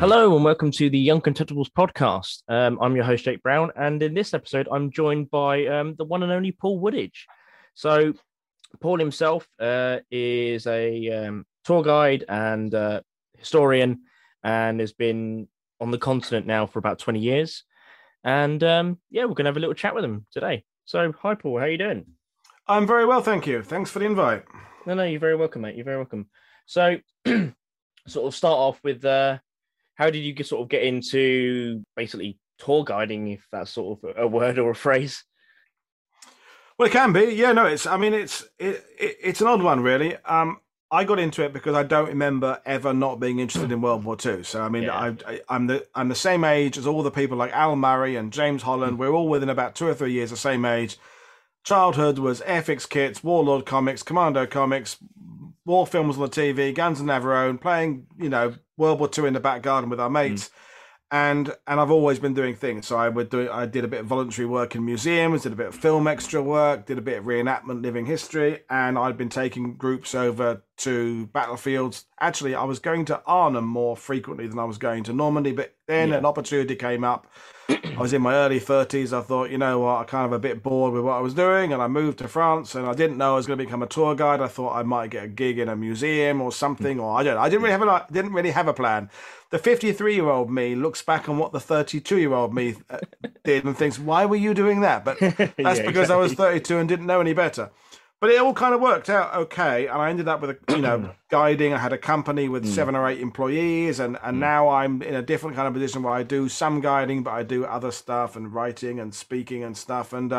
Hello and welcome to the Young Contemptibles podcast. I'm your host, Jake Brown, and in this episode, I'm joined by the one and only Paul Woodadge. So Paul himself is a tour guide and historian, and has been on the continent now for about 20 years. And we're going to have a little chat with him today. So hi, Paul, how are you doing? I'm very well, thank you. Thanks for the invite. No, you're very welcome, mate. You're very welcome. So sort of start off with... how did you get into basically tour guiding, if that's sort of a word or a phrase? Well, it can be. Yeah, no, it's an odd one, really. I got into it because I don't remember ever not being interested in World War II. So, I mean, yeah. I'm the same age as all the people like Al Murray and James Holland. We're all within about 2 or 3 years the same age. Childhood was Airfix kits, Warlord Comics, Commando Comics, war films on the TV, Guns of Navarone, playing, World War II in the back garden with our mates. And I've always been doing things. So I did a bit of voluntary work in museums, did a bit of film extra work, did a bit of reenactment, living history. And I'd been taking groups over to battlefields. Actually, I was going to Arnhem more frequently than I was going to Normandy, but then an opportunity came up. I was in my early 30s. I thought, you know what, I'm kind of a bit bored with what I was doing, and I moved to France, and I didn't know I was going to become a tour guide. I thought I might get a gig in a museum or something, or I didn't really have a plan. The 53-year-old me looks back on what the 32-year-old me did and thinks, why were you doing that? But that's I was 32 and didn't know any better. But it all kind of worked out okay, and I ended up with guiding. I had a company with 7 or 8 employees, and now I'm in a different kind of position where I do some guiding, but I do other stuff and writing and speaking and stuff. And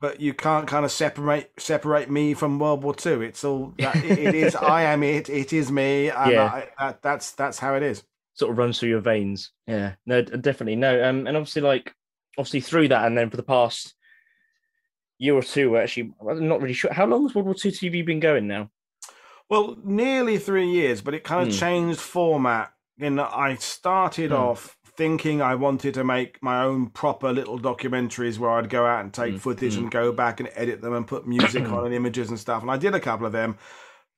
but you can't kind of separate me from World War II. It's all that, it is. I am it. It is me. And that's how it is. Sort of runs through your veins. Yeah. No, definitely no. And obviously through that, and then for the past year or two, actually, I'm not really sure. How long has World War II TV been going now? Well, nearly 3 years, but it kind of changed format in that I started off thinking I wanted to make my own proper little documentaries where I'd go out and take footage and go back and edit them and put music on and images and stuff. And I did a couple of them,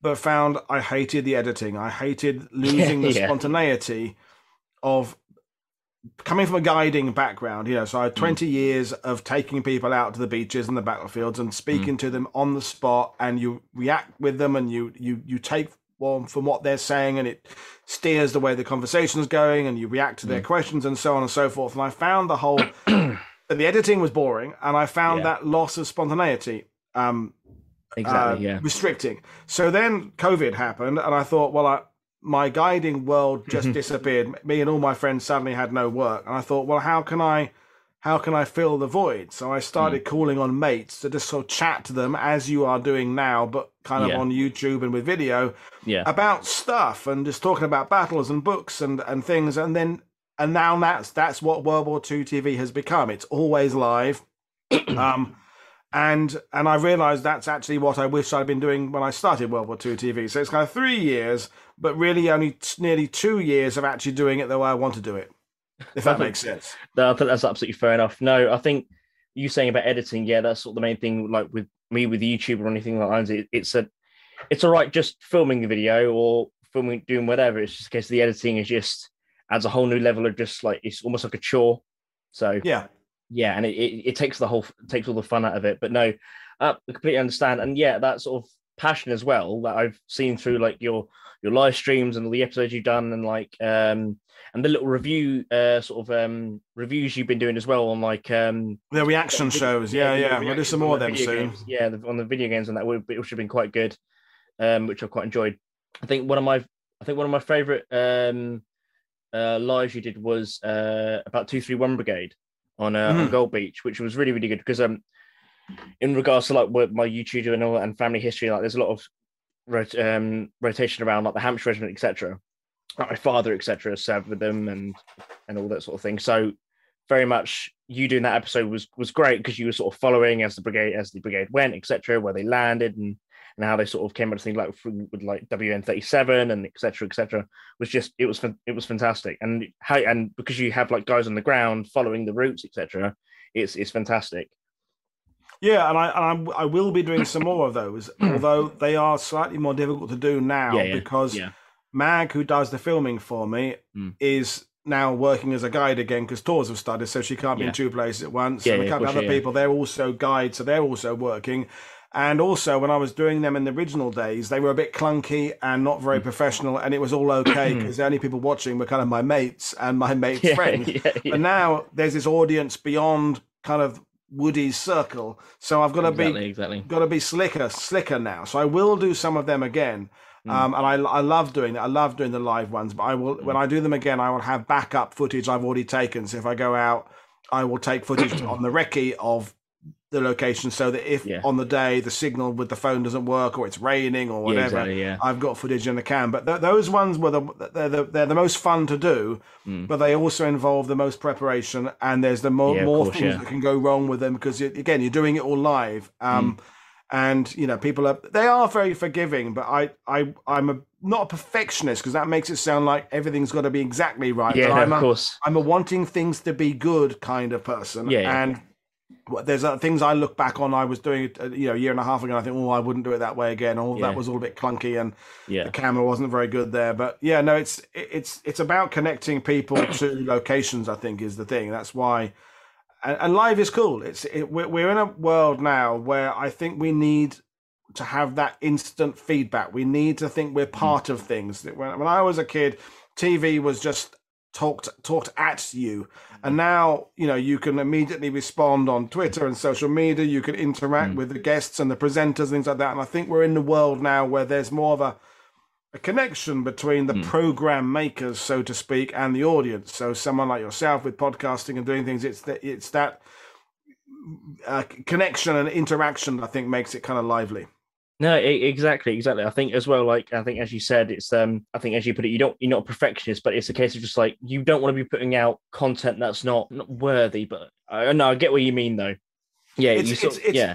but found I hated the editing. I hated losing the spontaneity of... coming from a guiding background, so I had 20 years of taking people out to the beaches and the battlefields and speaking to them on the spot, and you react with them, and you take from what they're saying, and it steers the way the conversation's going, and you react to their questions and so on and so forth. And I found the editing was boring, and I found that loss of spontaneity restricting. So then COVID happened, and I thought, well, my guiding world just disappeared. Me and all my friends suddenly had no work. And I thought, well, how can I fill the void? So I started calling on mates to just sort of chat to them as you are doing now, but kind of on YouTube and with video about stuff, and just talking about battles and books and things. And now that's what World War II TV has become. It's always live. And I realised that's actually what I wish I'd been doing when I started World War II TV. So it's kind of 3 years, but really only nearly 2 years of actually doing it the way I want to do it. if that makes sense. No, I think that's absolutely fair enough. No, I think you saying about editing, yeah, that's sort of the main thing. Like with me with YouTube or anything like that, it's all right just filming the video or filming, doing whatever. It's just a case of the editing is just adds a whole new level of just like, it's almost like a chore. So yeah, and it takes the whole, takes all the fun out of it. But no, I completely understand. And yeah, that sort of passion as well that I've seen through like your live streams and all the episodes you've done, and like and the little review reviews you've been doing as well on like the reaction shows. Yeah, we'll do some more of them soon. Games, yeah, on the video games and that, which have been quite good, which I quite enjoyed. I think one of my favorite lives you did was about 231 Brigade on Gold Beach, which was really, really good because in regards to like what my YouTube and all and family history, like there's a lot of rotation around like the Hampshire regiment, etc. Like my father, etc. served with them and all that sort of thing. So very much you doing that episode was great because you were sort of following as the brigade went, etc. Where they landed and how they sort of came up to things like with like WN37 and etc. was just it was fantastic. And how, and because you have like guys on the ground following the routes, etc. It's fantastic. Yeah, and I will be doing some more of those, although they are slightly more difficult to do now because Mag, who does the filming for me, is now working as a guide again because tours have started, so she can't be in two places at once. And a couple of other people, they're also guides, so they're also working. And also, when I was doing them in the original days, they were a bit clunky and not very professional, and it was all okay because the only people watching were kind of my mates and my mate's friends. But now there's this audience beyond kind of Woody's circle, so I've got to be slicker now. So I will do some of them again, and I love doing that. I love doing the live ones, but I will when I do them again, I will have backup footage I've already taken. So if I go out, I will take footage on the recce of the location, so that if on the day the signal with the phone doesn't work or it's raining or whatever, I've got footage in the can. But those ones were they're the most fun to do, but they also involve the most preparation, and there's the more things that can go wrong with them because again you're doing it all live, and you know they are very forgiving. But I'm not a perfectionist because that makes it sound like everything's got to be exactly right. Yeah, I'm a wanting things to be good kind of person, and there's things I look back on I was doing a year and a half ago and I think, I wouldn't do it that way again. That was all a bit clunky and the camera wasn't very good there. But it's about connecting people to locations, I think, is the thing. That's why and live is cool. We're in a world now where I think we need to have that instant feedback. We need to think we're part of things. When I was a kid, TV was just talked at you, and now you can immediately respond on Twitter and social media. You can interact with the guests and the presenters, things like that. And I think we're in the world now where there's more of a connection between the program makers, so to speak, and the audience. So someone like yourself with podcasting and doing things, it's that connection and interaction, I think, makes it kind of lively. No, exactly. I think as well, like, I think as you said, it's, I think as you put it, you're not a perfectionist, but it's a case of just like, you don't want to be putting out content that's not worthy, but I get what you mean though. Yeah. The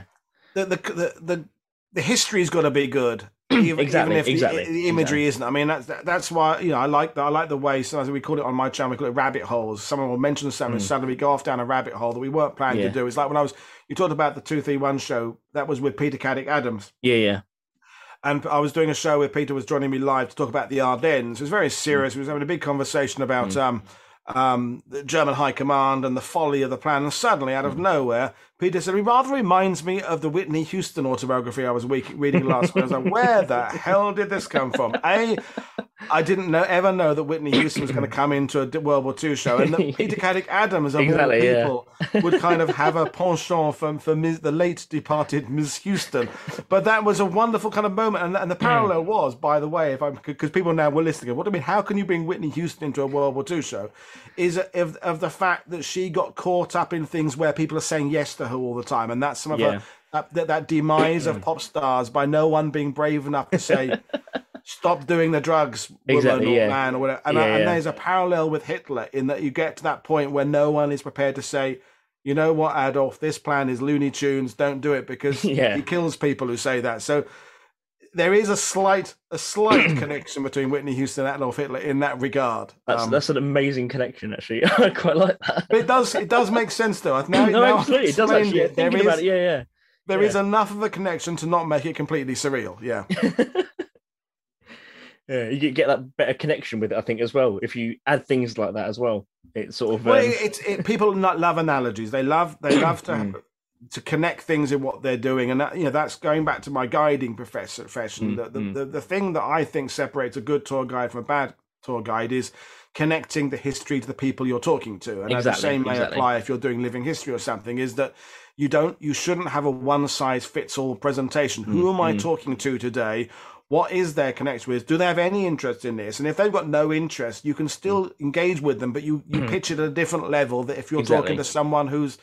history's got to be good. Even if the imagery isn't. I mean, that's why I like the way sometimes we call it on my channel. We call it rabbit holes. Someone will mention something, and suddenly we go off down a rabbit hole that we weren't planning to do. It's like when you talked about the 231 show that was with Peter Caddick Adams. Yeah. And I was doing a show where Peter was joining me live to talk about the Ardennes. It was very serious. We was having a big conversation about the German High Command and the folly of the plan, and suddenly out of nowhere Peter said, "It rather reminds me of the Whitney Houston autobiography I was reading last week." I was like, where the hell did this come from? I didn't know that Whitney Houston was going to come into a World War II show, and that Peter Caddick Adams of all people would kind of have a penchant for the late departed Miss Houston. But that was a wonderful kind of moment, and the parallel was, by the way, because people now were listening, what do you mean? How can you bring Whitney Houston into a World War II show? Is of the fact that she got caught up in things where people are saying yes to her all the time, and that's some of that demise of pop stars by no one being brave enough to say stop doing the drugs, woman or man or whatever. And there's a parallel with Hitler in that you get to that point where no one is prepared to say, you know what, Adolf, this plan is Looney Tunes, don't do it, because he kills people who say that. So there is a slight connection between Whitney Houston and Adolf Hitler in that regard. That's an amazing connection, actually. I quite like that. But it does make sense, though. No, absolutely, it does. Actually, thinking about it, yeah. There is enough of a connection to not make it completely surreal. Yeah. Yeah, you get that better connection with it, I think, as well. If you add things like that as well, it's sort of. Well, people love analogies. They love to connect things in what they're doing, and that, you know, that's going back to my guiding profession. The thing that I think separates a good tour guide from a bad tour guide is connecting the history to the people you're talking to, and as the same may apply if you're doing living history or something. Is that you shouldn't have a one size fits all presentation. Who am I talking to today? What is their connection with? Do they have any interest in this? And if they've got no interest, you can still engage with them, but you pitch it at a different level that if you're talking to someone whose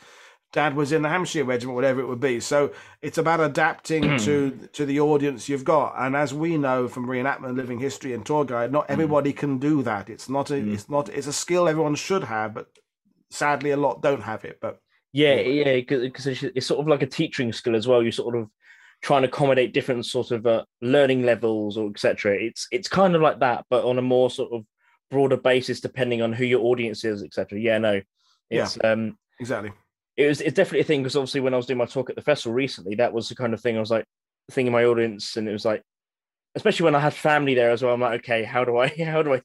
dad was in the Hampshire regiment, whatever it would be. So it's about adapting to the audience you've got. And as we know from reenactment, living history and tour guide, not everybody can do that. It's a skill everyone should have, but sadly a lot don't have it. But yeah, because it's sort of like a teaching skill as well. You sort of trying to accommodate different sort of learning levels or etc. It's kind of like that, but on a more sort of broader basis, depending on who your audience is, etc. Yeah, no, exactly. It's definitely a thing, because obviously when I was doing my talk at the festival recently, that was the kind of thing I was like thinking my audience, and it was like, especially when I had family there as well, I'm like, okay, how do I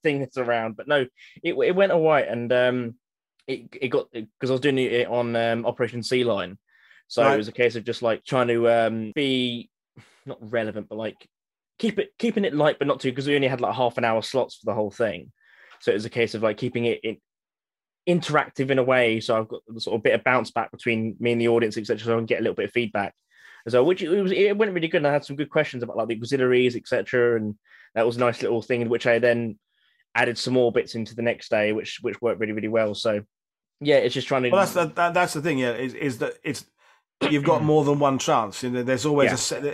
thing this around? But no, it went all right, and it got, because I was doing it on Operation Sea Lion. So It was a case of just like trying to be not relevant, but like keeping it light, but not too, because we only had like half an hour slots for the whole thing. So it was a case of like keeping it interactive in a way. So I've got sort of a bit of bounce back between me and the audience, etc. So I can get a little bit of feedback. And so it went really good. And I had some good questions about like the auxiliaries, etc. And that was a nice little thing, which I then added some more bits into the next day, which worked really, really well. So yeah, it's just trying to. Well, that's the thing. Yeah, is that it's. You've got more than one chance. You know, there's always okay,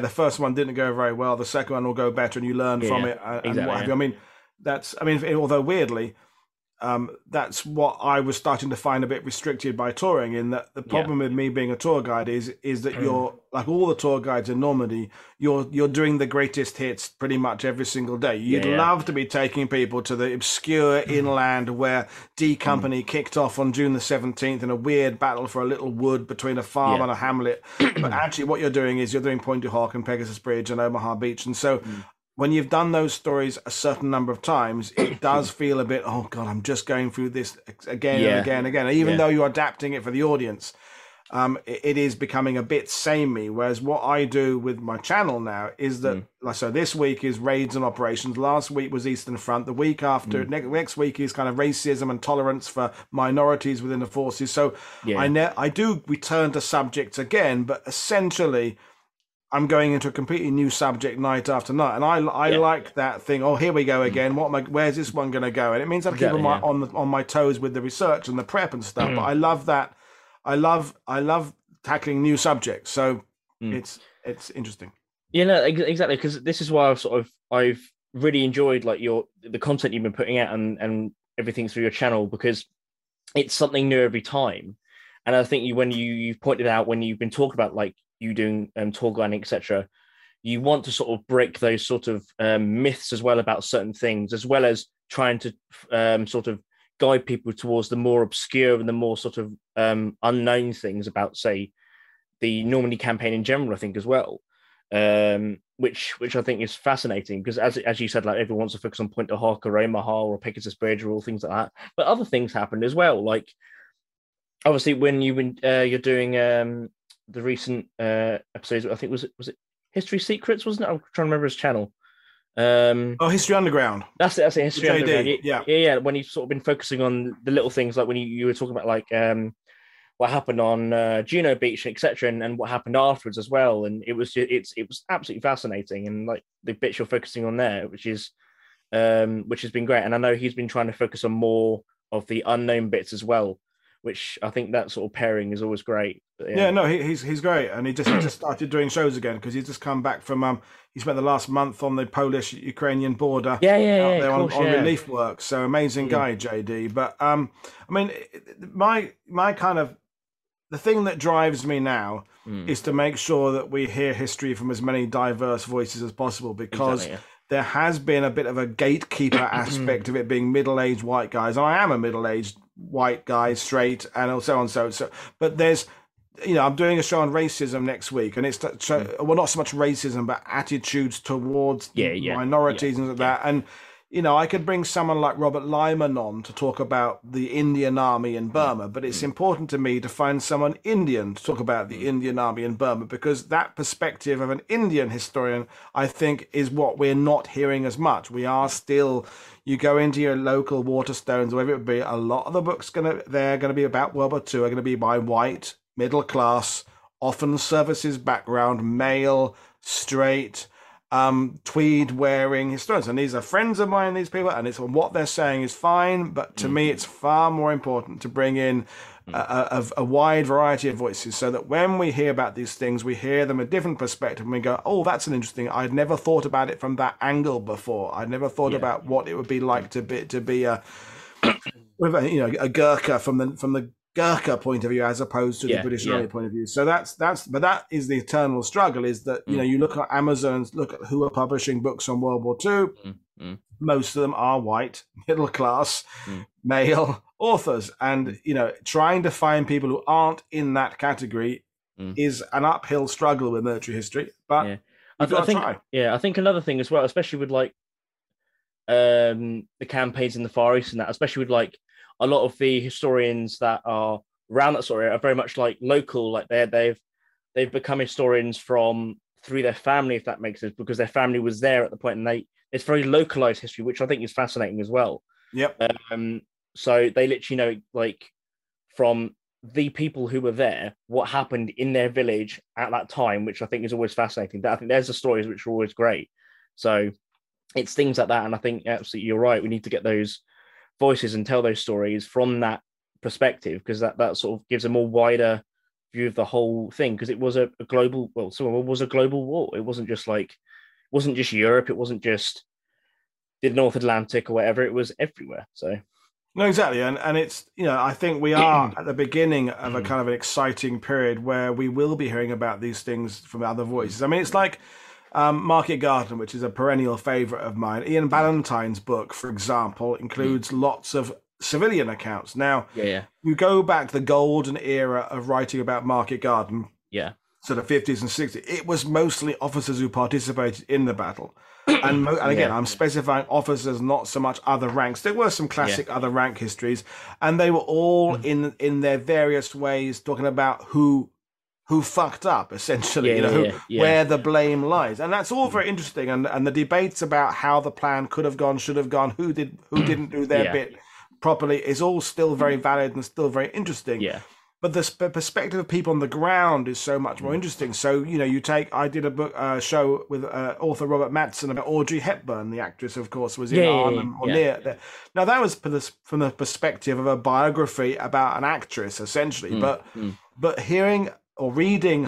the first one didn't go very well, the second one will go better, and you learn from it, and what have you. I mean, although weirdly, that's what I was starting to find a bit restricted by touring. In that the problem with me being a tour guide is that you're like all the tour guides in Normandy, you're doing the greatest hits pretty much every single day. You'd love to be taking people to the obscure inland where D Company kicked off on June the 17th in a weird battle for a little wood between a farm and a hamlet. But actually, what you're doing is you're doing Pointe du Hoc and Pegasus Bridge and Omaha Beach, and so. When you've done those stories a certain number of times, it does feel a bit, oh God, I'm just going through this again and again and again. Even though you're adapting it for the audience, it is becoming a bit samey. Whereas what I do with my channel now is that, so this week is raids and operations. Last week was Eastern Front. The week after, next week is kind of racism and tolerance for minorities within the forces. So I do return to subjects again, but essentially, I'm going into a completely new subject night after night, and I like that thing. Oh, here we go again. Where's this one going to go? And it means I keep on my toes with the research and the prep and stuff. But I love that. I love tackling new subjects. So it's interesting. Yeah, no, exactly. Because this is why I've really enjoyed like the content you've been putting out and everything through your channel, because it's something new every time. And I think you've pointed out when you've been talking about like. You doing tour guiding, etc. You want to sort of break those sort of myths as well about certain things, as well as trying to sort of guide people towards the more obscure and the more sort of unknown things about, say, the Normandy campaign in general. I think as well, which I think is fascinating, because as you said, like everyone wants to focus on Pointe du Hoc or Omaha or Pegasus Bridge or all things like that, but other things happen as well. Like obviously when you're doing. The recent episodes, I think was it History Secrets, wasn't it? I'm trying to remember his channel. History Underground. That's it. History JD, Underground. Yeah. When you've sort of been focusing on the little things, like when you were talking about like what happened on Juno Beach, etc., and what happened afterwards as well. And it was absolutely fascinating, and like the bits you're focusing on there, which has been great. And I know he's been trying to focus on more of the unknown bits as well. Which I think that sort of pairing is always great. But, he's great, and he just started doing shows again, because he's just come back from he spent the last month on the Polish-Ukrainian border. Out there, of course, on relief work. So amazing guy, JD. But I mean, my kind of the thing that drives me now is to make sure that we hear history from as many diverse voices as possible, because there has been a bit of a gatekeeper aspect of it being middle-aged white guys. I am a middle-aged white guy, straight, and so on, so. But there's, you know, I'm doing a show on racism next week, and it's well, not so much racism, but attitudes towards minorities and that. And you know, I could bring someone like Robert Lyman on to talk about the Indian Army in Burma, but it's important to me to find someone Indian to talk about the Indian Army in Burma, because that perspective of an Indian historian, I think, is what we're not hearing as much. We are still, you go into your local Waterstones, wherever it would be, a lot of the books they're going to be about World War II are going to be by white, middle class, often services background, male, straight, tweed wearing historians, and these are friends of mine, these people, and it's what they're saying is fine, but to me it's far more important to bring in a wide variety of voices, so that when we hear about these things, we hear them a different perspective and we go, oh, that's an interesting, I'd never thought about it from that angle before. I'd never thought about what it would be like to be a you know, a Gurkha from the Gurkha point of view, as opposed to the British Army point of view. So but that is the eternal struggle, is that, you know, you look at Amazon, look at who are publishing books on World War II. Most of them are white, middle class, male authors. And, you know, trying to find people who aren't in that category is an uphill struggle with military history. But I think another thing as well, especially with like the campaigns in the Far East and that, especially with like, a lot of the historians that are around that sort of area are very much like local, like they've become historians through their family, if that makes sense, because their family was there at the point, and it's very localized history, which I think is fascinating as well. Yep. So they literally know, like, from the people who were there, what happened in their village at that time, which I think is always fascinating. I think there's the stories which are always great. So it's things like that, and I think absolutely you're right. We need to get those voices and tell those stories from that perspective, because that sort of gives a more wider view of the whole thing, because it was a global war. It wasn't just like, it wasn't just Europe, it wasn't just the North Atlantic or whatever, it was everywhere. So no, exactly, and it's, you know, I think we are at the beginning of a kind of an exciting period where we will be hearing about these things from other voices. I mean, it's like Market Garden, which is a perennial favourite of mine. Ian Ballantyne's book, for example, includes lots of civilian accounts. Now, you go back to the golden era of writing about Market Garden, so the 50s and 60s, it was mostly officers who participated in the battle. And again, I'm specifying officers, not so much other ranks. There were some classic other rank histories, and they were all in their various ways talking about who fucked up, essentially, where the blame lies. And that's all very interesting. And the debates about how the plan could have gone, should have gone, who didn't do their bit properly is all still very valid and still very interesting. Yeah. But the perspective of people on the ground is so much more interesting. So, you know, I did a book show with author Robert Madsen about Audrey Hepburn, the actress, of course, was in Arnhem or near. Yeah. Now, that was from the perspective of a biography about an actress, essentially. But hearing or reading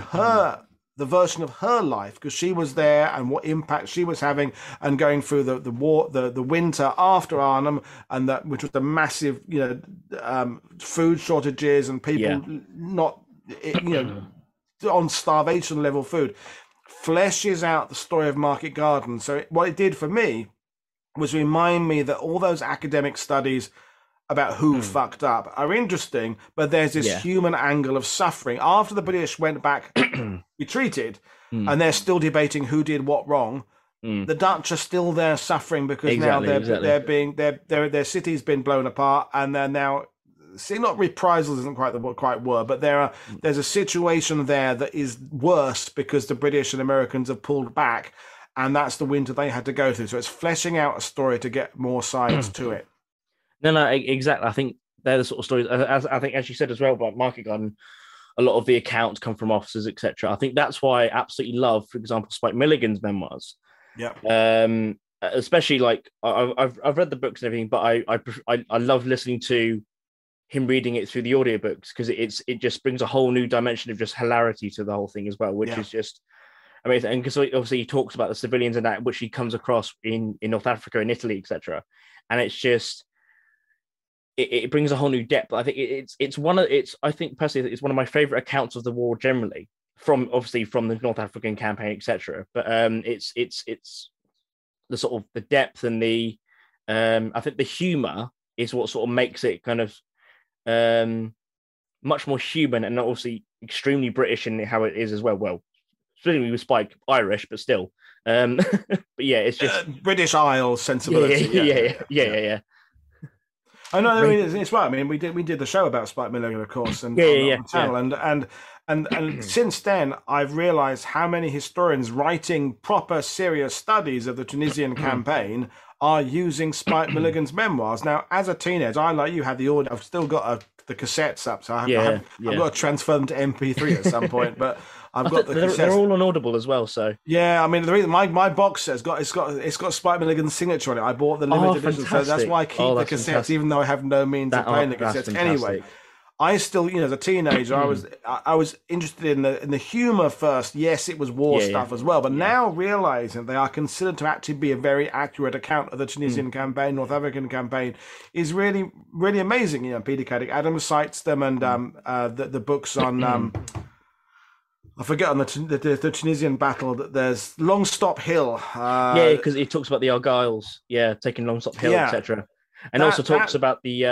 the version of her life, because she was there and what impact she was having, and going through the war, the winter after Arnhem, and that, which was the massive, you know, food shortages and people not, you know, on starvation level food, fleshes out the story of Market Garden. So what it did for me was remind me that all those academic studies about who fucked up are interesting, but there's this human angle of suffering. After the British went back, retreated, and they're still debating who did what wrong. The Dutch are still there suffering, because now their city's been blown apart, and they're now see, not reprisals isn't quite the quite word, but there's a situation there that is worse because the British and Americans have pulled back, and that's the winter they had to go through. So it's fleshing out a story to get more sides to it. No, exactly. I think they're the sort of stories, as I think, as you said as well, about Market Garden, a lot of the accounts come from officers, etc. I think that's why I absolutely love, for example, Spike Milligan's memoirs. Yeah. Especially like I've read the books and everything, but I love listening to him reading it through the audiobooks, because it just brings a whole new dimension of just hilarity to the whole thing as well, which is just amazing. And because obviously he talks about the civilians and that, which he comes across in North Africa and Italy, etc. And it's just it brings a whole new depth. I think it's one of my favorite accounts of the war generally, from obviously from the North African campaign, etc. But it's the sort of the depth and the I think the humor is what sort of makes it kind of much more human, and obviously extremely British in how it is as well. Well, certainly with Spike, Irish, but still. But yeah, it's just British Isles sensibility. Yeah. I know. I mean, it's right. I mean, we did the show about Spike Milligan, of course, and on the channel, and since then, I've realised how many historians writing proper, serious studies of the Tunisian campaign are using Spike Milligan's memoirs. Now, as a teenager, I, like you, had the audio. I've still got the cassettes up, so I've got to transfer them to MP3 at some point. But I've got the cassettes. They're all on Audible as well. So yeah, I mean, the reason my box set's got it's got Spike Milligan's signature on it. I bought the limited edition, so that's why I keep the cassettes, even though I have no means of playing the cassettes anyway. I still, as a teenager, I was interested in the humour first. Yes, it was war stuff as well, but now realising they are considered to actually be a very accurate account of the Tunisian campaign, North African campaign, is really, really amazing. Peter Caddick Adams cites them, and the books on. I forget on the Tunisian battle that there's Longstop Hill. Because he talks about the Argyles, taking Longstop Hill, etc. And also talks about the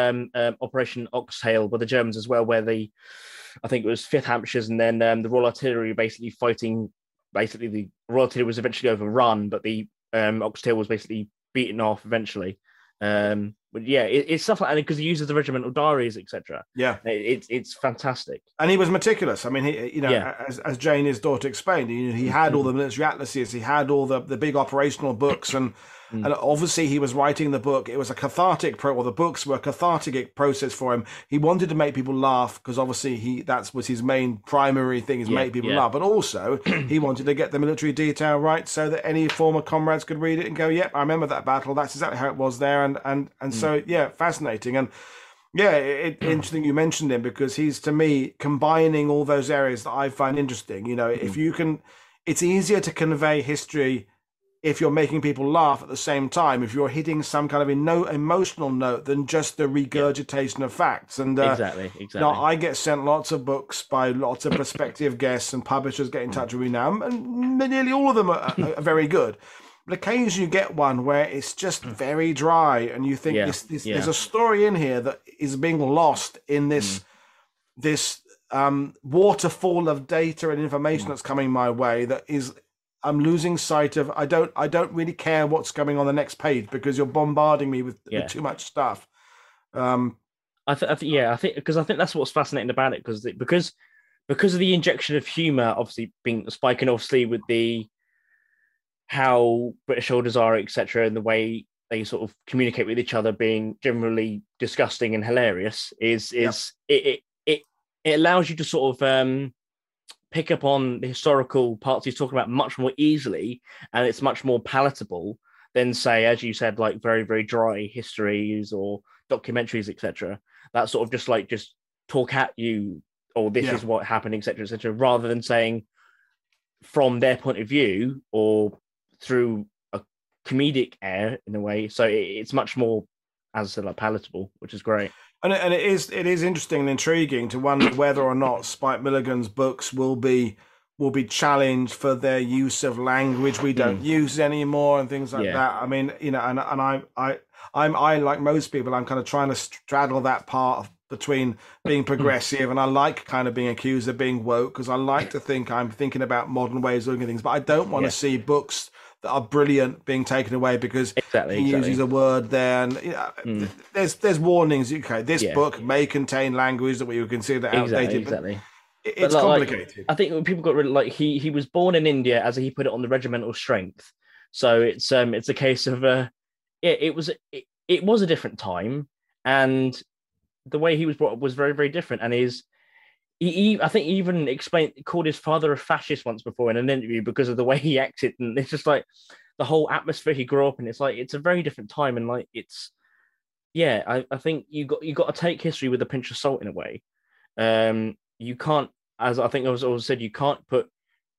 Operation Oxtail by the Germans as well, where I think it was 5th Hampshires, and then the Royal Artillery basically fighting. Basically, the Royal Artillery was eventually overrun, but the Oxtail was basically beaten off eventually. But yeah, it's stuff like that, because he uses the regimental diaries, etc. Yeah, it's fantastic. And he was meticulous. I mean, as Jane, his daughter, explained, he had all the military atlases, he had all the big operational books, and and obviously he was writing the book. It was a cathartic the books were a cathartic process for him. He wanted to make people laugh, because obviously that was his main primary thing, is make people laugh. But also he wanted to get the military detail right, so that any former comrades could read it and go, "Yep, I remember that battle. That's exactly how it was there." And so, yeah, fascinating. And yeah, interesting you mentioned him, because he's, to me, combining all those areas that I find interesting. If you can, it's easier to convey history if you're making people laugh at the same time, if you're hitting some kind of emotional note, than just the regurgitation of facts. And exactly. Now, I get sent lots of books by lots of prospective guests, and publishers get in touch with me now, and nearly all of them are very good. But occasionally you get one where it's just very dry, and you think there's a story in here that is being lost in this waterfall of data and information that's coming my way, that is, I'm losing sight of. I don't really care what's coming on the next page, because you're bombarding me with too much stuff. I think that's what's fascinating about it, because of the injection of humor, obviously being spiking, obviously with the how British soldiers are, etc., and the way they sort of communicate with each other being generally disgusting and hilarious, it allows you to sort of pick up on the historical parts he's talking about much more easily, and it's much more palatable than, say, as you said, like very, very dry histories or documentaries, etc., that sort of just talk at you, or this is what happened, etc., etc., rather than saying from their point of view or through a comedic air in a way. So it's much more, as I said, like palatable, which is great. And it is interesting and intriguing to wonder whether or not Spike Milligan's books will be challenged for their use of language we don't use anymore, and things like that. I mean, and I'm like most people, I'm kind of trying to straddle that part between being progressive, and I like kind of being accused of being woke, because I like to think I'm thinking about modern ways of doing things, but I don't want to see books that are brilliant being taken away because he uses a word there, and there's warnings. Okay, this book may contain language that we would consider outdated. Exactly. It's complicated. I think when people got rid of, like, he was born in India, as he put it, on the regimental strength. So it's a case of it was a different time, and the way he was brought up was very, very different. And I think he called his father a fascist once before in an interview because of the way he acted, and it's just like the whole atmosphere he grew up in. It's like it's a very different time, and like I think you got to take history with a pinch of salt in a way. You can't, as I think I was always said, you can't put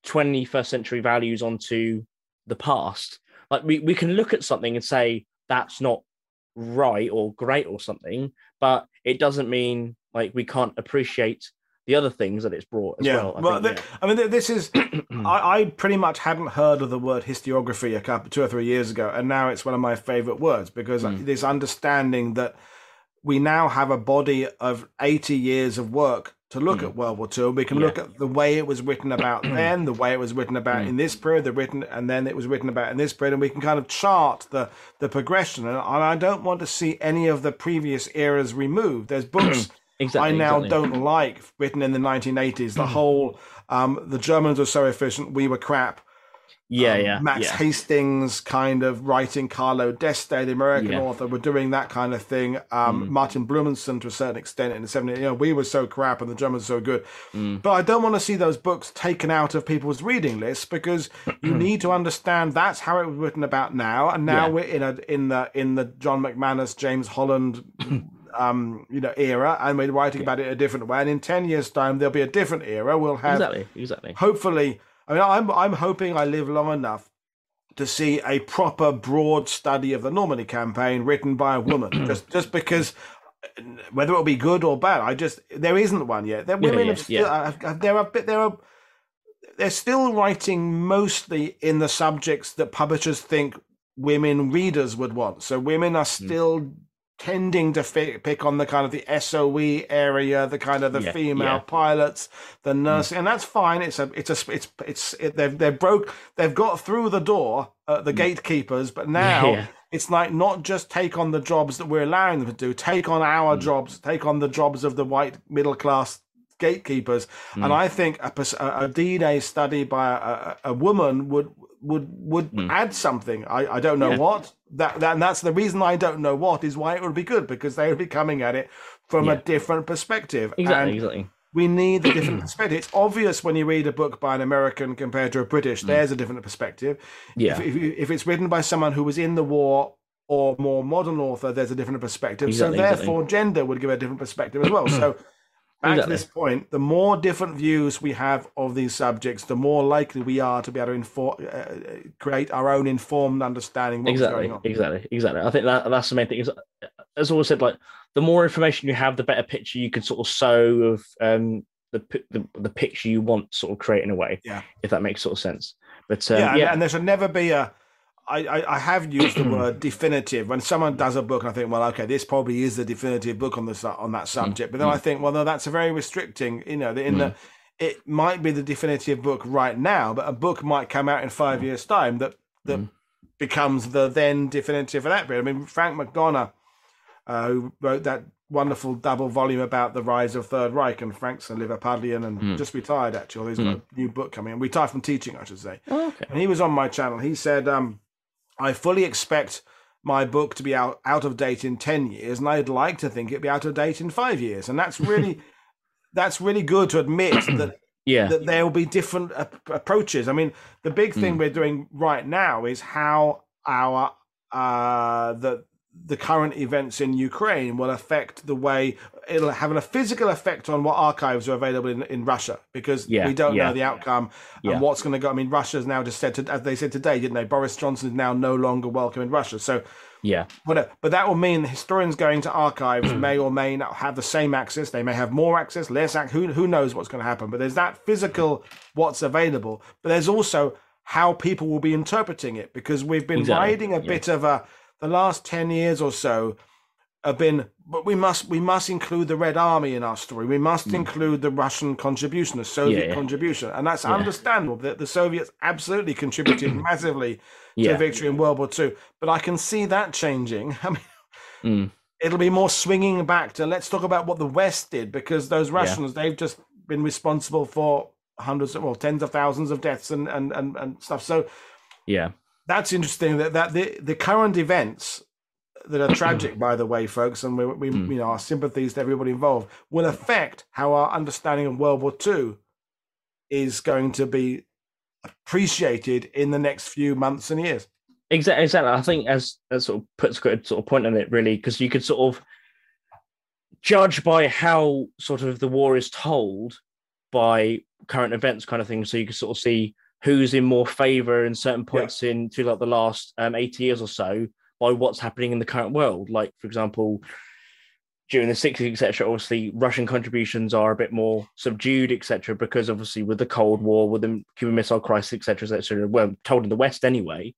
21st century values onto the past. Like we can look at something and say that's not right or great or something, but it doesn't mean like we can't appreciate the other things that it's brought as well. I mean, this is, I pretty much hadn't heard of the word historiography a couple, 2 or 3 years ago, and now it's one of my favorite words, because this understanding that we now have a body of 80 years of work to look at World War II. We can look at the way it was written about then, the way it was written about in this period, and then it was written about in this period, and we can kind of chart the progression. And I don't want to see any of the previous eras removed. There's books don't like written in the 1980s. The whole the Germans were so efficient, we were crap. Max Hastings kind of writing Carlo d'Este, the American author, were doing that kind of thing. Martin Blumenson to a certain extent in the 70s, we were so crap and the Germans were so good. But I don't want to see those books taken out of people's reading lists, because you need to understand that's how it was written about now, and now we're in the John McManus, James Holland era, and we're writing about it a different way. And in 10 years' time, there'll be a different era. We'll have hopefully. I mean, I'm hoping I live long enough to see a proper broad study of the Normandy campaign written by a woman. just because whether it'll be good or bad, there isn't one yet. They're still writing mostly in the subjects that publishers think women readers would want. So women are still tending to pick on the kind of the SOE area, the kind of the female pilots, the nurse, and that's fine. They've got through the door, the gatekeepers, but now it's like not just take on the jobs that we're allowing them to do, take on our jobs, take on the jobs of the white middle class gatekeepers. And I think a D-Day study by a woman would add something. I don't know what and that's the reason I don't know what is why it would be good, because they would be coming at it from a different perspective. Exactly. We need the different perspective. It's obvious when you read a book by an American compared to a British, there's a different perspective. If it's written by someone who was in the war or more modern author, there's a different perspective. Therefore gender would give a different perspective as well. So back to this point, the more different views we have of these subjects, the more likely we are to be able to create our own informed understanding of what's going on. Exactly. I think that's the main thing. As I said, like, the more information you have, the better picture you can sort of sow of the picture you want sort of create in a way, if that makes sort of sense. But and there should never be a... I have used the word definitive. When someone does a book and I think, well, okay, this probably is the definitive book on that subject. But then I think, well, no, that's a very restricting, it might be the definitive book right now, but a book might come out in 5 years' time that becomes the then definitive for that period. I mean, Frank McDonough, who wrote that wonderful double volume about the rise of Third Reich, and Frank's a Liverpudlian and just retired, actually. He's got a new book coming in. Retired from teaching, I should say. Oh, okay. And he was on my channel. He said... I fully expect my book to be out of date in 10 years, and I'd like to think it'd be out of date in 5 years. And that's really good to admit that, that there will be different approaches. I mean, the big thing we're doing right now is how our the current events in Ukraine will affect the way it'll have a physical effect on what archives are available in Russia, because we don't know the outcome and what's going to go. I mean, Russia's now just said, as they said today, didn't they? Boris Johnson is now no longer welcome in Russia. So, but that will mean historians going to archives may or may not have the same access. They may have more access, less access. Who knows what's going to happen? But there's that physical what's available. But there's also how people will be interpreting it, because we've been riding a bit of the last 10 years or so have been, but we must include the Red Army in our story. We must include the Russian contribution, the Soviet contribution. And that's understandable, that the Soviets absolutely contributed massively to victory in World War II. But I can see that changing. I mean, it'll be more swinging back to let's talk about what the West did, because those Russians, they've just been responsible for tens of thousands of deaths and stuff. So, that's interesting that the current events that are tragic, by the way, folks, and we our sympathies to everybody involved, will affect how our understanding of World War II is going to be appreciated in the next few months and years. Exactly. I think as sort of puts a good sort of point on it, really, because you could sort of judge by how sort of the war is told by current events, kind of thing. So you could sort of see who's in more favour in certain points in through like the last 80 years or so, by what's happening in the current world. Like, for example, during the 60s, etc., obviously Russian contributions are a bit more subdued, etc., because obviously with the Cold War, with the Cuban Missile Crisis, etc., etc., weren't told in the West anyway.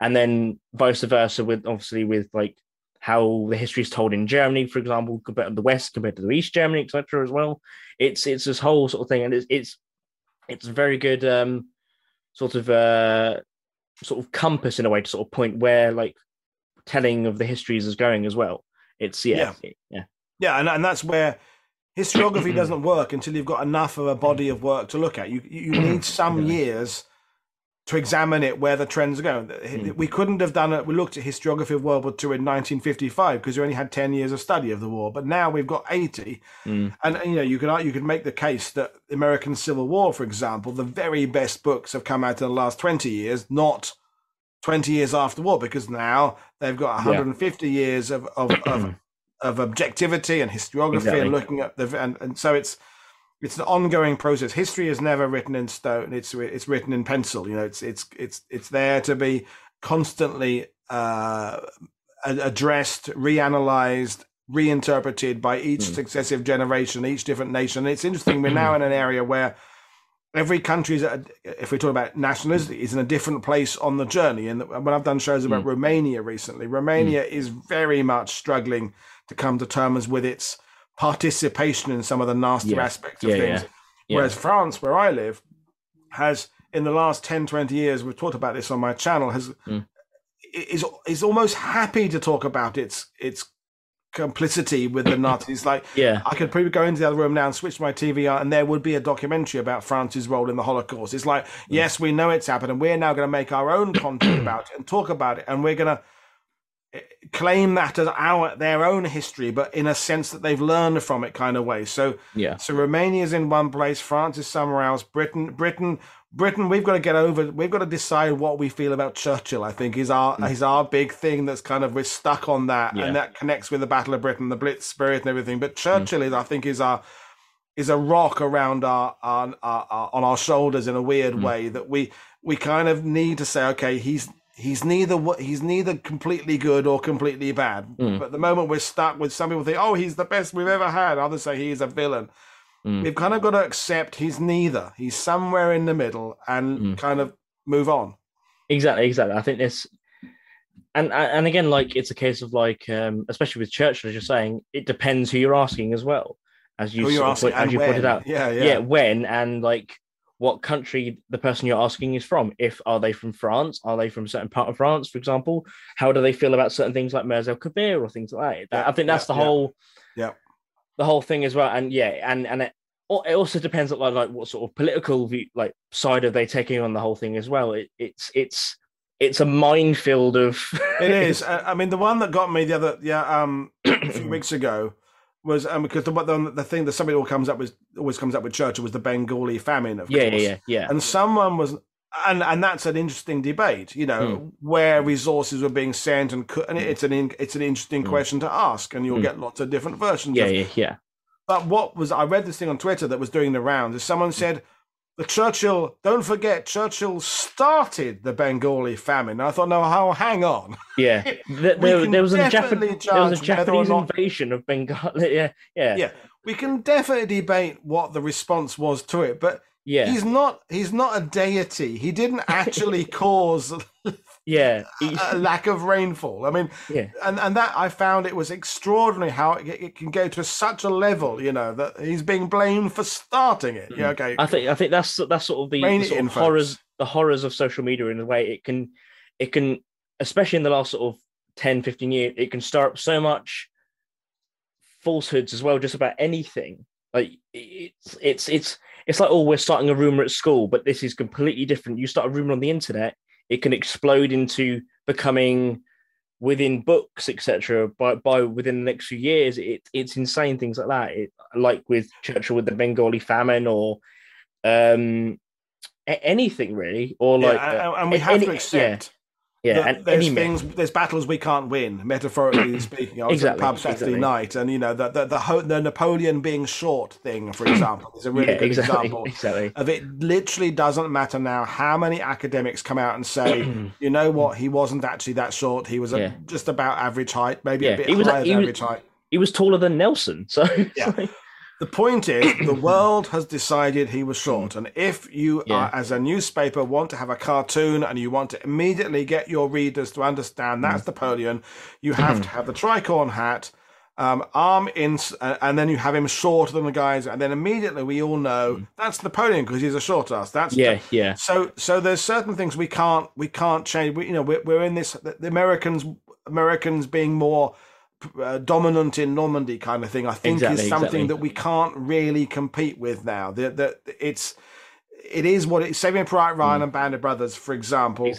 And then vice versa with, obviously, with like how the history is told in Germany, for example, compared to the West, compared to the East Germany, etc., as well. It's this whole sort of thing, and it's a very good sort of compass in a way to sort of point where like telling of the histories is going as well. It's and that's where historiography doesn't work until you've got enough of a body of work to look at. You need some years to examine it, where the trends are going. We couldn't have done it. We looked at historiography of World War II in 1955 because you only had 10 years of study of the war, but now we've got 80. And you know, you could make the case that the American Civil War, for example, the very best books have come out in the last 20 years, not 20 years after war, because now they've got 150 years of objectivity and historiography and looking at the and so it's an ongoing process. History is never written in stone. It's written in pencil. You know, it's there to be constantly addressed, reanalyzed, reinterpreted by each successive generation, each different nation. And it's interesting. We're now in an area where every country, if we talk about nationality, is in a different place on the journey. And when I've done shows about Romania recently, Romania is very much struggling to come to terms with its participation in some of the nastier aspects of things. Whereas France, where I live, has in the last 10, 20 years, we've talked about this on my channel, is almost happy to talk about its complicity with the Nazis. Like, I could probably go into the other room now and switch my TV on and there would be a documentary about France's role in the Holocaust. It's like, yes, we know it's happened, and we're now going to make our own content about it and talk about it, and we're going to claim that as their own history, but in a sense that they've learned from it, kind of way. So Romania is in one place, France is somewhere else, Britain. We've got to get over. We've got to decide what we feel about Churchill. I think is our big thing that's kind of we're stuck on that, and that connects with the Battle of Britain, the Blitz spirit, and everything. But Churchill is a rock around our on our shoulders in a weird way that we kind of need to say, okay, He's neither completely good or completely bad. But at the moment we're stuck with, some people think, oh, he's the best we've ever had. Others say he's a villain. We've kind of got to accept he's neither. He's somewhere in the middle and kind of move on. Exactly. I think this, and again, like it's a case of like, especially with Churchill, as you're saying, it depends who you're asking as well. As you pointed out. Yeah, when and like, what country the person you're asking is from. Are they from France? Are they from a certain part of France, for example? How do they feel about certain things like Mirza Kabir or things like that? I think that's the whole thing as well. And it also depends on like what sort of political view, like side are they taking on the whole thing as well. It's a minefield of. It is. I mean, the one that got me a few weeks ago was because the thing that somebody always comes up with Churchill was the Bengali famine, of course. Yeah. And someone was, and that's an interesting debate, you know, where resources were being sent, and it's an interesting question to ask, and you'll get lots of different versions. Yeah. But I read this thing on Twitter that was doing the rounds. Is someone said, Churchill started the Bengali famine. I thought, no, hang on. Yeah, there was a Japanese invasion of Bengal. Yeah. We can definitely debate what the response was to it, but he's not a deity. He didn't actually cause a lack of rainfall. I mean, and that I found it was extraordinary how it can go to such a level, you know, that he's being blamed for starting it. Yeah, okay. I think that's sort of the horrors of social media in a way. It can, especially in the last sort of 10, 15 years, it can stir up so much falsehoods as well, just about anything. Like it's like, oh, we're starting a rumor at school, but this is completely different. You start a rumor on the internet, it can explode into becoming within books, etc. By within the next few years, it's insane, things like that. Like with Churchill with the Bengali famine, or anything really, or like, and we have to accept Yeah, and there's battles we can't win, metaphorically speaking. I was at pub Saturday night, and you know the Napoleon being short thing, for example, is a really good example of it. Literally doesn't matter now how many academics come out and say, you know what, he wasn't actually that short. He was just about average height, maybe a bit higher than average height. He was taller than Nelson, so. Yeah. The point is, the world has decided he was short. And if you, are, as a newspaper, want to have a cartoon and you want to immediately get your readers to understand that's Napoleon, you have to have the tricorn hat, arm in, and then you have him shorter than the guys. And then immediately we all know that's Napoleon because he's a short ass. That's So there's certain things we can't change. We're in this. The Americans being more. Dominant in Normandy kind of thing, I think is something that we can't really compete with now. That it is what it's. Saving Private Ryan and Band of Brothers, for example,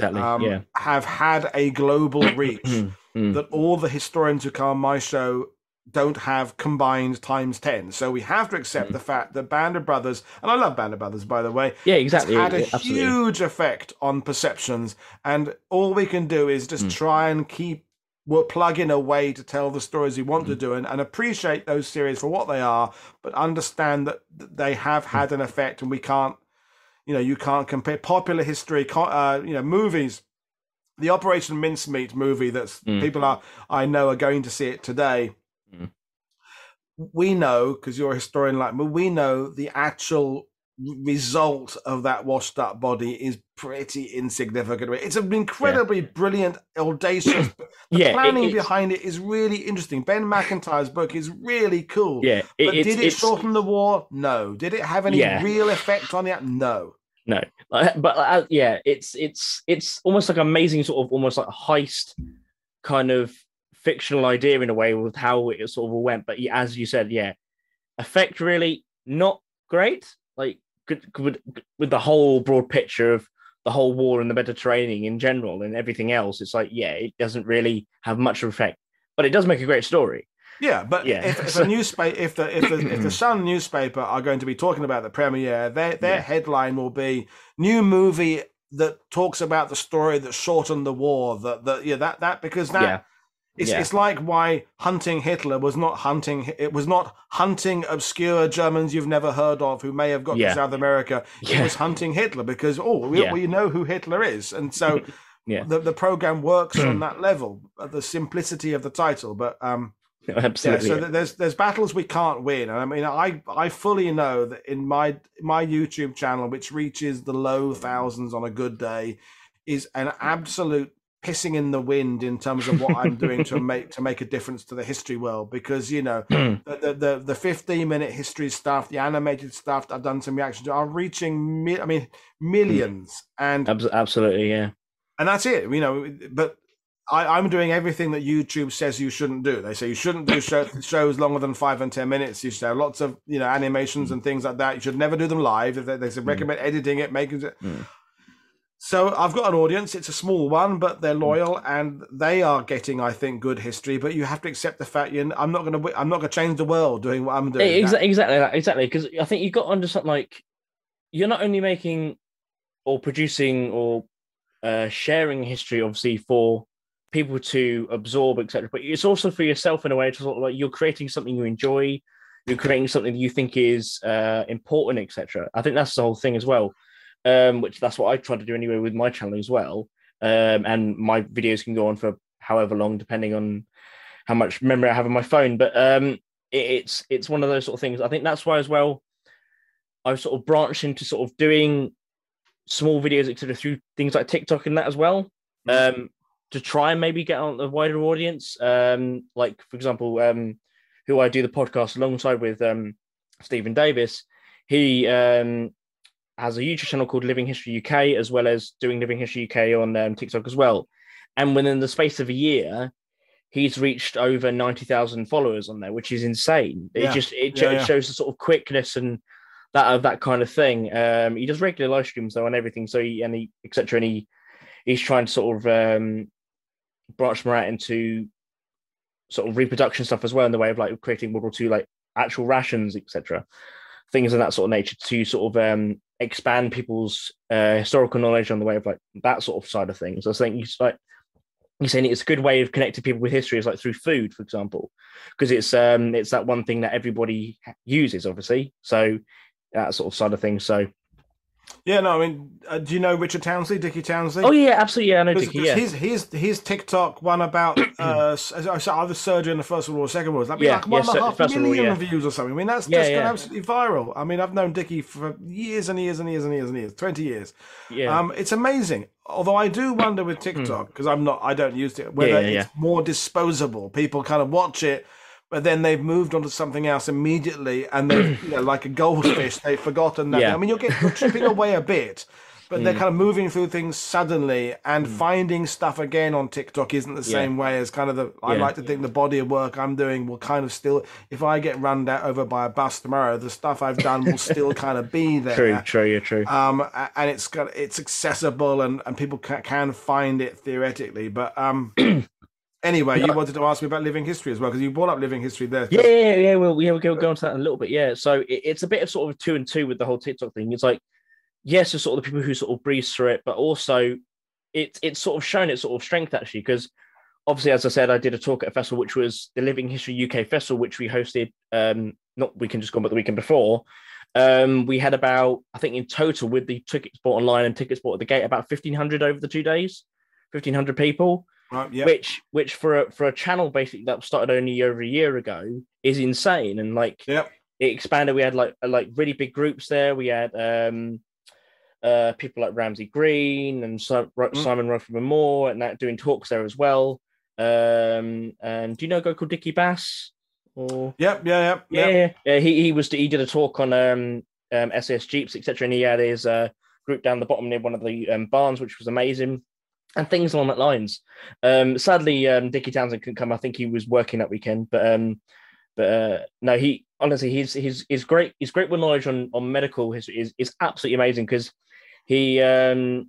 have had a global reach that all the historians who come on my show don't have combined times 10. So we have to accept the fact that Band of Brothers, and I love Band of Brothers, by the way, had a huge effect on perceptions, and all we can do is just try and keep. We'll plug in a way to tell the stories you want to do and appreciate those series for what they are, but understand that they have had an effect and we can't, you can't compare popular history, movies. The Operation Mincemeat movie that people I know are going to see it today. We know, because you're a historian like me, we know the actual result of that washed up body is pretty insignificant. It's an incredibly brilliant, audacious. The planning behind it is really interesting. Ben McIntyre's book is really cool. Yeah, but did it shorten the war? No. Did it have any real effect on it? No. No. But it's almost like amazing, sort of almost like a heist kind of fictional idea in a way with how it sort of all went. But as you said, effect really not great. Like with the whole broad picture of the whole war and the Mediterranean in general and everything else, it's like, it doesn't really have much of an effect, but it does make a great story. Yeah, but if the Sun newspaper are going to be talking about the premiere, their headline will be new movie that talks about the story that shortened the war. It's like why Hunting Hitler was not hunting. It was not hunting obscure Germans you've never heard of who may have got to South America. Yeah. It was Hunting Hitler because we know who Hitler is, and so the program works on that level. The simplicity of the title, but absolutely. Yeah, so there's battles we can't win, and I mean I fully know that in my YouTube channel, which reaches the low thousands on a good day, is an absolute. Pissing in the wind in terms of what I'm doing to make a difference to the history world, because the 15-minute history stuff, the animated stuff that I've done some reactions to are reaching millions, and absolutely and that's it. But I'm doing everything that YouTube says you shouldn't do. They say you shouldn't do shows longer than 5 and 10 minutes. You should have lots of animations and things like that. You should never do them live. They should recommend editing it, making it. So I've got an audience. It's a small one, but they're loyal and they are getting, I think, good history. But you have to accept the fact I'm not going to change the world doing what I'm doing. Exactly. Because I think you got onto something like you're not only making or producing or sharing history, obviously, for people to absorb, etc., but it's also for yourself in a way. To sort of like you're creating something you enjoy, you're creating something that you think is important, etc. I think that's the whole thing as well. Which that's what I try to do anyway with my channel as well. And my videos can go on for however long, depending on how much memory I have on my phone. But it's one of those sort of things. I think that's why as well, I've sort of branched into sort of doing small videos, etc., through things like TikTok and that as well, to try and maybe get on the wider audience. Like, for example, who I do the podcast alongside with, Stephen Davis, he... has a YouTube channel called Living History UK, as well as doing Living History UK on TikTok as well. And within the space of a year, he's reached over 90,000 followers on there, which is insane. It shows the sort of quickness and that kind of thing. He does regular live streams though and everything. So he etc. And he's trying to sort of branch more out into sort of reproduction stuff as well, in the way of like creating World War II, like actual rations, etc. Things of that sort of nature to sort of expand people's historical knowledge on the way of like that sort of side of things. I was thinking, like you're saying, it's a good way of connecting people with history is like through food, for example, because it's that one thing that everybody uses, obviously. So that sort of side of things. So yeah, no, I mean, do you know Richard Townsley, Dickie Townsley? Oh yeah, absolutely. Yeah, I know Dickie. Yeah, his TikTok one about either surgery in the First World War or Second World War, that'd be like 1.5 million views or something. I mean, that's just gone absolutely viral. I mean, I've known Dickie for years and years and years and years and years, 20 years. Yeah, it's amazing. Although I do wonder with TikTok, because I don't use it, whether it's more disposable. People kind of watch it, but then they've moved on to something else immediately, and they, like a goldfish, they've forgotten that. Yeah. I mean, you're chipping away a bit, but they're kind of moving through things suddenly, and finding stuff again on TikTok isn't the same way as kind of the. I like to think the body of work I'm doing will kind of still. If I get run over by a bus tomorrow, the stuff I've done will still kind of be there. True. And it's accessible, and people can find it theoretically, but Anyway, you wanted to ask me about living history as well, because you brought up living history there. Yeah. We'll go into that in a little bit. Yeah, so it's a bit of sort of 2 and 2 with the whole TikTok thing. It's like, yes, there's sort of the people who sort of breeze through it, but also it's sort of shown its sort of strength actually, because obviously, as I said, I did a talk at a festival, which was the Living History UK Festival, which we hosted not weekend just gone, but the weekend before. We had about, I think in total with the tickets bought online and tickets bought at the gate, about 1,500 over the 2 days, 1,500 people. Right, yeah. Which for a channel basically that started only over a year ago is insane, and it expanded. We had like really big groups there. We had people like Ramsey Green and Simon Rotherham Moore and that doing talks there as well. And do you know a guy called Dickie Bass? Yeah. He did a talk on SAS Jeeps, etc. And he had his group down the bottom near one of the barns, which was amazing. And things along that lines. Sadly, Dickie Townsend couldn't come. I think he was working that weekend. But no, he honestly, his great. His great knowledge on medical history is absolutely amazing, because he did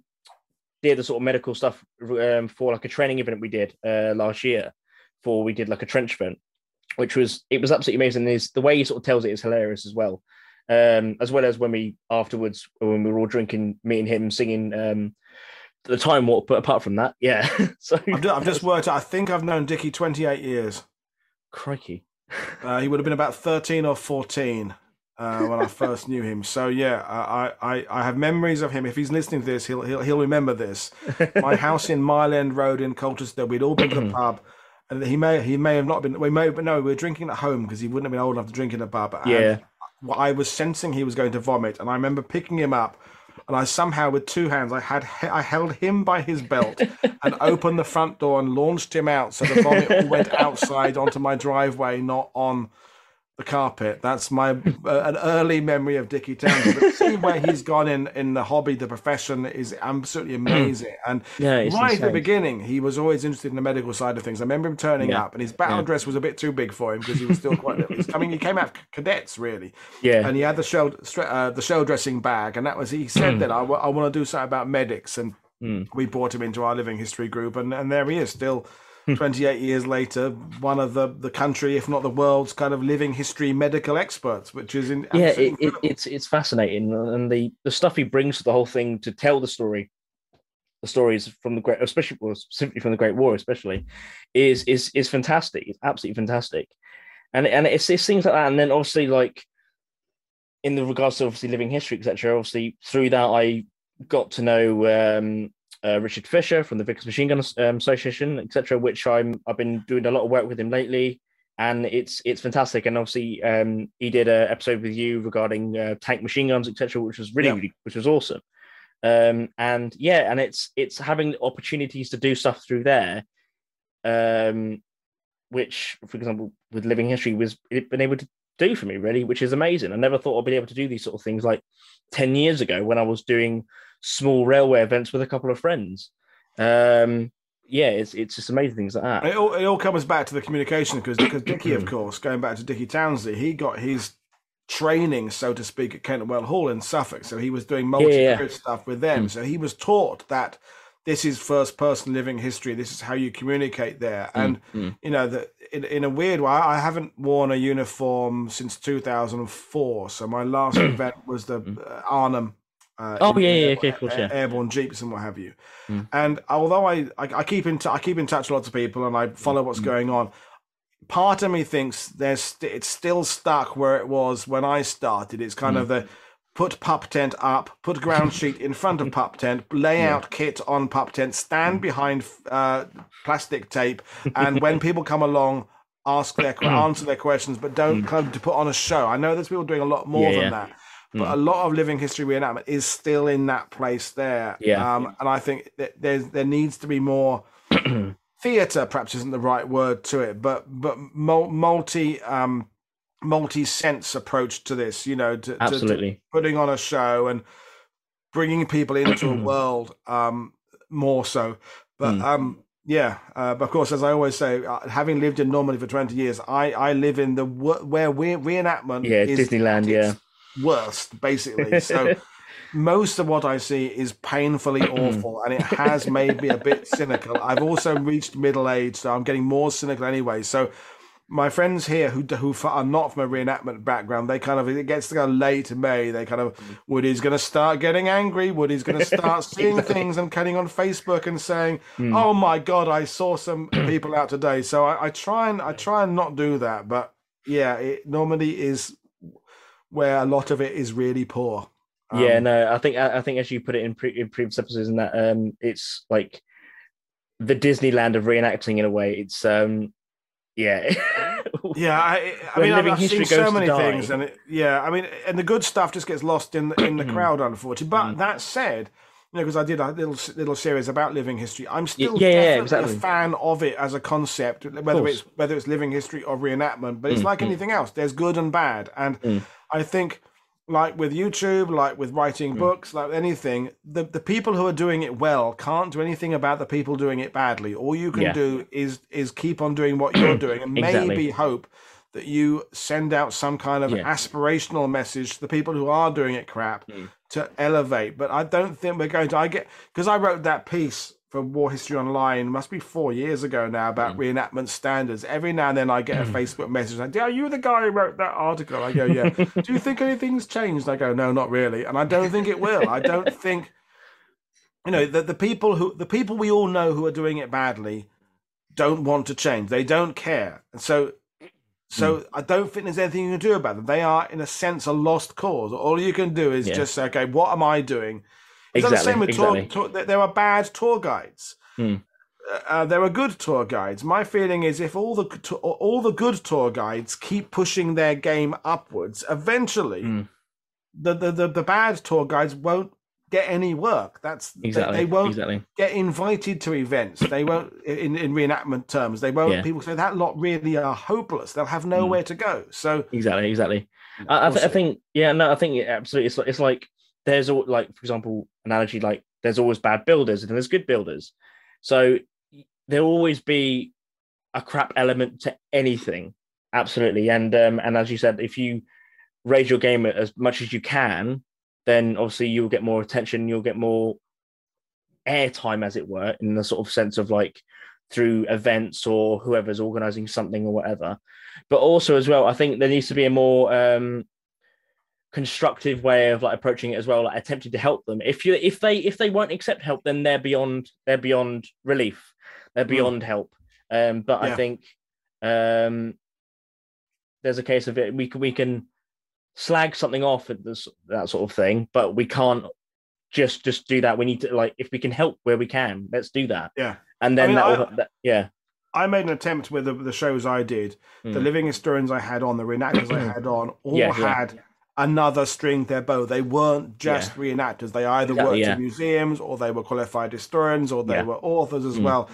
the sort of medical stuff for like a training event we did last year. We did like a trench event, which was absolutely amazing. The way he sort of tells it is hilarious as well. As well as when we afterwards, when we were all drinking, me and him singing. The Time Warp, but apart from that, yeah. So I've just worked out, I think I've known Dickie 28 years. Crikey. He would have been about 13 or 14 when I first knew him. So yeah, I have memories of him. If he's listening to this, he'll remember this. My house in Mile End Road in Colchester, we'd all been to the pub. And he may have not been, we were drinking at home because he wouldn't have been old enough to drink in a pub. And I was sensing he was going to vomit, and I remember picking him up. And I somehow, with two hands, I held him by his belt and opened the front door and launched him out, so the vomit went outside onto my driveway, not on the carpet. That's my an early memory of Dickie Townsend. But seeing where he's gone in the hobby, the profession, is absolutely amazing. And right at the beginning, he was always interested in the medical side of things. I remember him turning up, and his battle dress was a bit too big for him because he was still quite little. I mean, he came out cadets, really. Yeah. And he had the show dressing bag, and that was, he said that I want to do something about medics, and we brought him into our living history group, and there he is still. 28 years later, one of the country, if not the world's, kind of living history medical experts, which is it's fascinating, and the stuff he brings to the whole thing to tell the stories from the Great, especially simply from the Great War, especially, is fantastic. It's absolutely fantastic, and it's things like that, and then obviously like in the regards to obviously living history, etc. Obviously through that, I got to know. Richard Fisher from the Vickers Machine Gun Association, etc., which I've been doing a lot of work with him lately, and it's fantastic. And obviously, he did an episode with you regarding tank machine guns, etc., which was which was awesome. And it's having opportunities to do stuff through there, which, for example, with living history, it's been able to do for me really, which is amazing. I never thought I'd be able to do these sort of things like 10 years ago when I was doing small railway events with a couple of friends. It's just amazing things like that. It all comes back to the communication, because Dickie, of course, going back to Dickie Townsley, he got his training, so to speak, at Kentwell Hall in Suffolk, so he was doing multi-period stuff with them, so he was taught that this is first-person living history. This is how you communicate there. And, in a weird way, I haven't worn a uniform since 2004. So my last event was the Arnhem Airborne jeeps and what have you. Mm. And although I keep in touch with lots of people and I follow what's going on, part of me thinks it's still stuck where it was when I started. It's kind of the put pup tent up, put ground sheet in front of pup tent, layout kit on pup tent, stand behind plastic tape, and when people come along, answer their questions, but don't come to put on a show. I know there's people doing a lot more than that. But a lot of living history reenactment is still in that place there. Yeah. And I think that there needs to be more theatre, perhaps isn't the right word to it, but multi-sense approach to this, you know, to putting on a show and bringing people into a world more so. But but of course, as I always say, having lived in Normandy for 20 years, I live in where reenactment is Disneyland, worst, basically. So most of what I see is painfully awful, and it has made me a bit cynical. I've also reached middle age, so I'm getting more cynical anyway. So my friends here who are not from a reenactment background, it gets to go late May, they kind of, Woody's going to start getting angry, Woody's going to start seeing things and cutting on Facebook and saying, oh my God, I saw some people out today. So I try and not do that, but Normandy is where a lot of it is really poor. I think as you put it in previous episodes, in that it's like the Disneyland of reenacting in a way. It's I've seen so many things, and and the good stuff just gets lost in the crowd, unfortunately. But that said, you know, because I did a little series about living history, I'm still definitely a fan of it as a concept, whether it's living history or reenactment. But it's like anything else. There's good and bad, and I think, like with YouTube, like with writing books, like anything, the people who are doing it well can't do anything about the people doing it badly. All you can do is keep on doing what you're doing, and maybe hope that you send out some kind of aspirational message to the people who are doing it crap to elevate. But I don't think we're going to. Because I wrote that piece for War History Online, must be 4 years ago now, about reenactment standards. Every now and then I get a Facebook message like, are you the guy who wrote that article? I go, yeah. Do you think anything's changed? I go, no, not really. And I don't think it will. I don't think, you know, that the people we all know who are doing it badly don't want to change. They don't care. And so I don't think there's anything you can do about them. They are, in a sense, a lost cause. All you can do is just say, okay, what am I doing? It's the same with there are bad tour guides. There are good tour guides. My feeling is if all the good tour guides keep pushing their game upwards, eventually the bad tour guides won't get any work. They won't get invited to events. They won't, in reenactment terms, they won't. Yeah. People say that lot really are hopeless. They'll have nowhere to go. So exactly. I think absolutely. It's like there's all, like, for example, analogy, like there's always bad builders and there's good builders. So there'll always be a crap element to anything. Absolutely. And as you said, if you raise your game as much as you can, then obviously you'll get more attention, you'll get more airtime, as it were, in the sort of sense of like through events or whoever's organising something or whatever. But also as well, I think there needs to be a more constructive way of like approaching it as well, like attempting to help them. If they won't accept help, then they're beyond relief, they're beyond help. I think there's a case of it. We can slag something off at this, that sort of thing, but we can't just do that. We need to, like, if we can help where we can, let's do that. Yeah. And then I made an attempt with the shows I did. The living historians I had on, the reenactors I had on, all had another string to their bow. They weren't just reenactors. They either worked in museums, or they were qualified historians, or they were authors as well.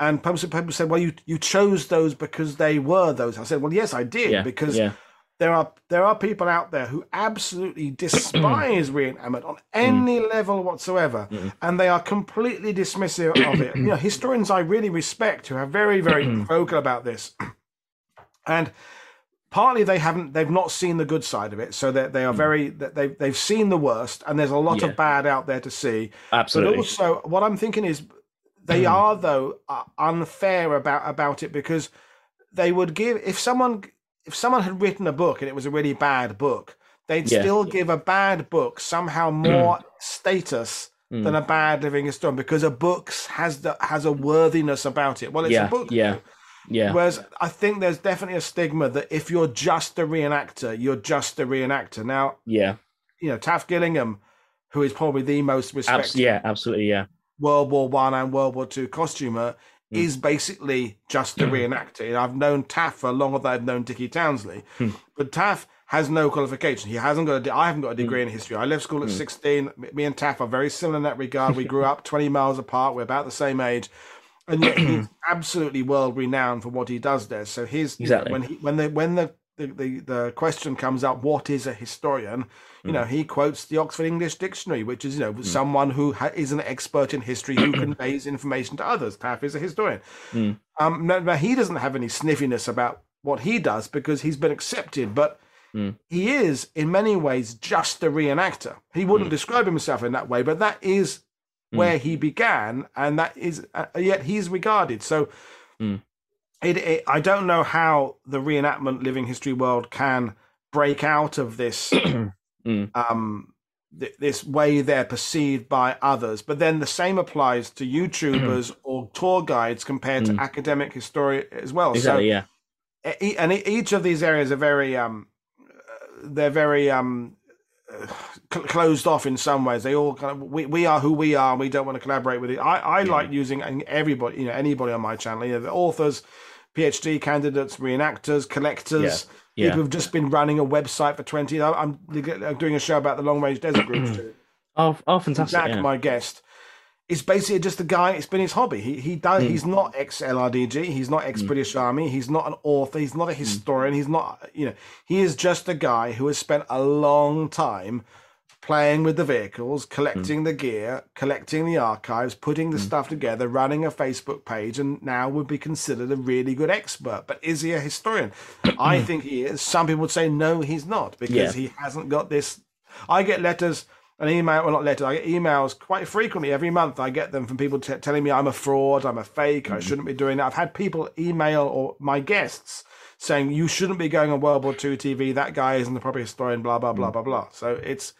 And people said, well, you chose those because they were those. I said, well, yes, I did, because there are people out there who absolutely despise reenactment on any level whatsoever, and they are completely dismissive of it. You know, historians I really respect who are very, very vocal about this, and partly they've not seen the good side of it, so that they are they've seen the worst, and there's a lot of bad out there to see. Absolutely. But also, what I'm thinking is they are though unfair about it, because they would give, if someone had written a book and it was a really bad book, they'd still give a bad book somehow more status than a bad living historian, because a book has a worthiness about it. Well, it's a book. Yeah. Whereas I think there's definitely a stigma that if you're just a reenactor, you're just a reenactor. Now, you know, Taft Gillingham, who is probably the most respected World War I and World War II costumer, is basically just a reenactor. And I've known Taft for longer than I've known Dickie Townsley. But Taft has no qualification. He hasn't got I haven't got a degree in history. I left school at 16. Me and Taft are very similar in that regard. We grew up 20 miles apart. We're about the same age. And yet he's absolutely world renowned for what he does there. So his when the question comes up, what is a historian? You know, he quotes the Oxford English Dictionary, which is, you know, someone who is an expert in history who conveys information to others. Taff is a historian. Now he doesn't have any sniffiness about what he does because he's been accepted, but he is in many ways just a reenactor. He wouldn't describe himself in that way, but that is where he began, and that is yet he's regarded. So I don't know how the reenactment living history world can break out of this this way they're perceived by others. But then the same applies to YouTubers or tour guides compared to academic historians as well. Exactly, so and each of these areas are very they're very closed off in some ways. They all kind of we are who we are, and we don't want to collaborate with it. I like using everybody, you know, anybody on my channel, you know, the authors, PhD candidates, reenactors, collectors, people who've just been running a website for 20 years. I'm doing a show about the Long Range Desert Groups too. Oh, fantastic. Zach, my guest, is basically just a guy, it's been his hobby. He's not ex-LRDG, he's not ex-British Army, he's not an author, he's not a historian, he's not, you know, he is just a guy who has spent a long time playing with the vehicles, collecting the gear, collecting the archives, putting the stuff together, running a Facebook page, and now would be considered a really good expert. But is he a historian? I think he is. Some people would say, no, he's not, because he hasn't got this. I get letters, an email, well, not letters, I get emails quite frequently. Every month I get them from people telling me I'm a fraud, I'm a fake, I shouldn't be doing that. I've had people email or my guests saying, you shouldn't be going on World War II TV, that guy isn't the proper historian, blah, blah, blah, blah, blah. So it's...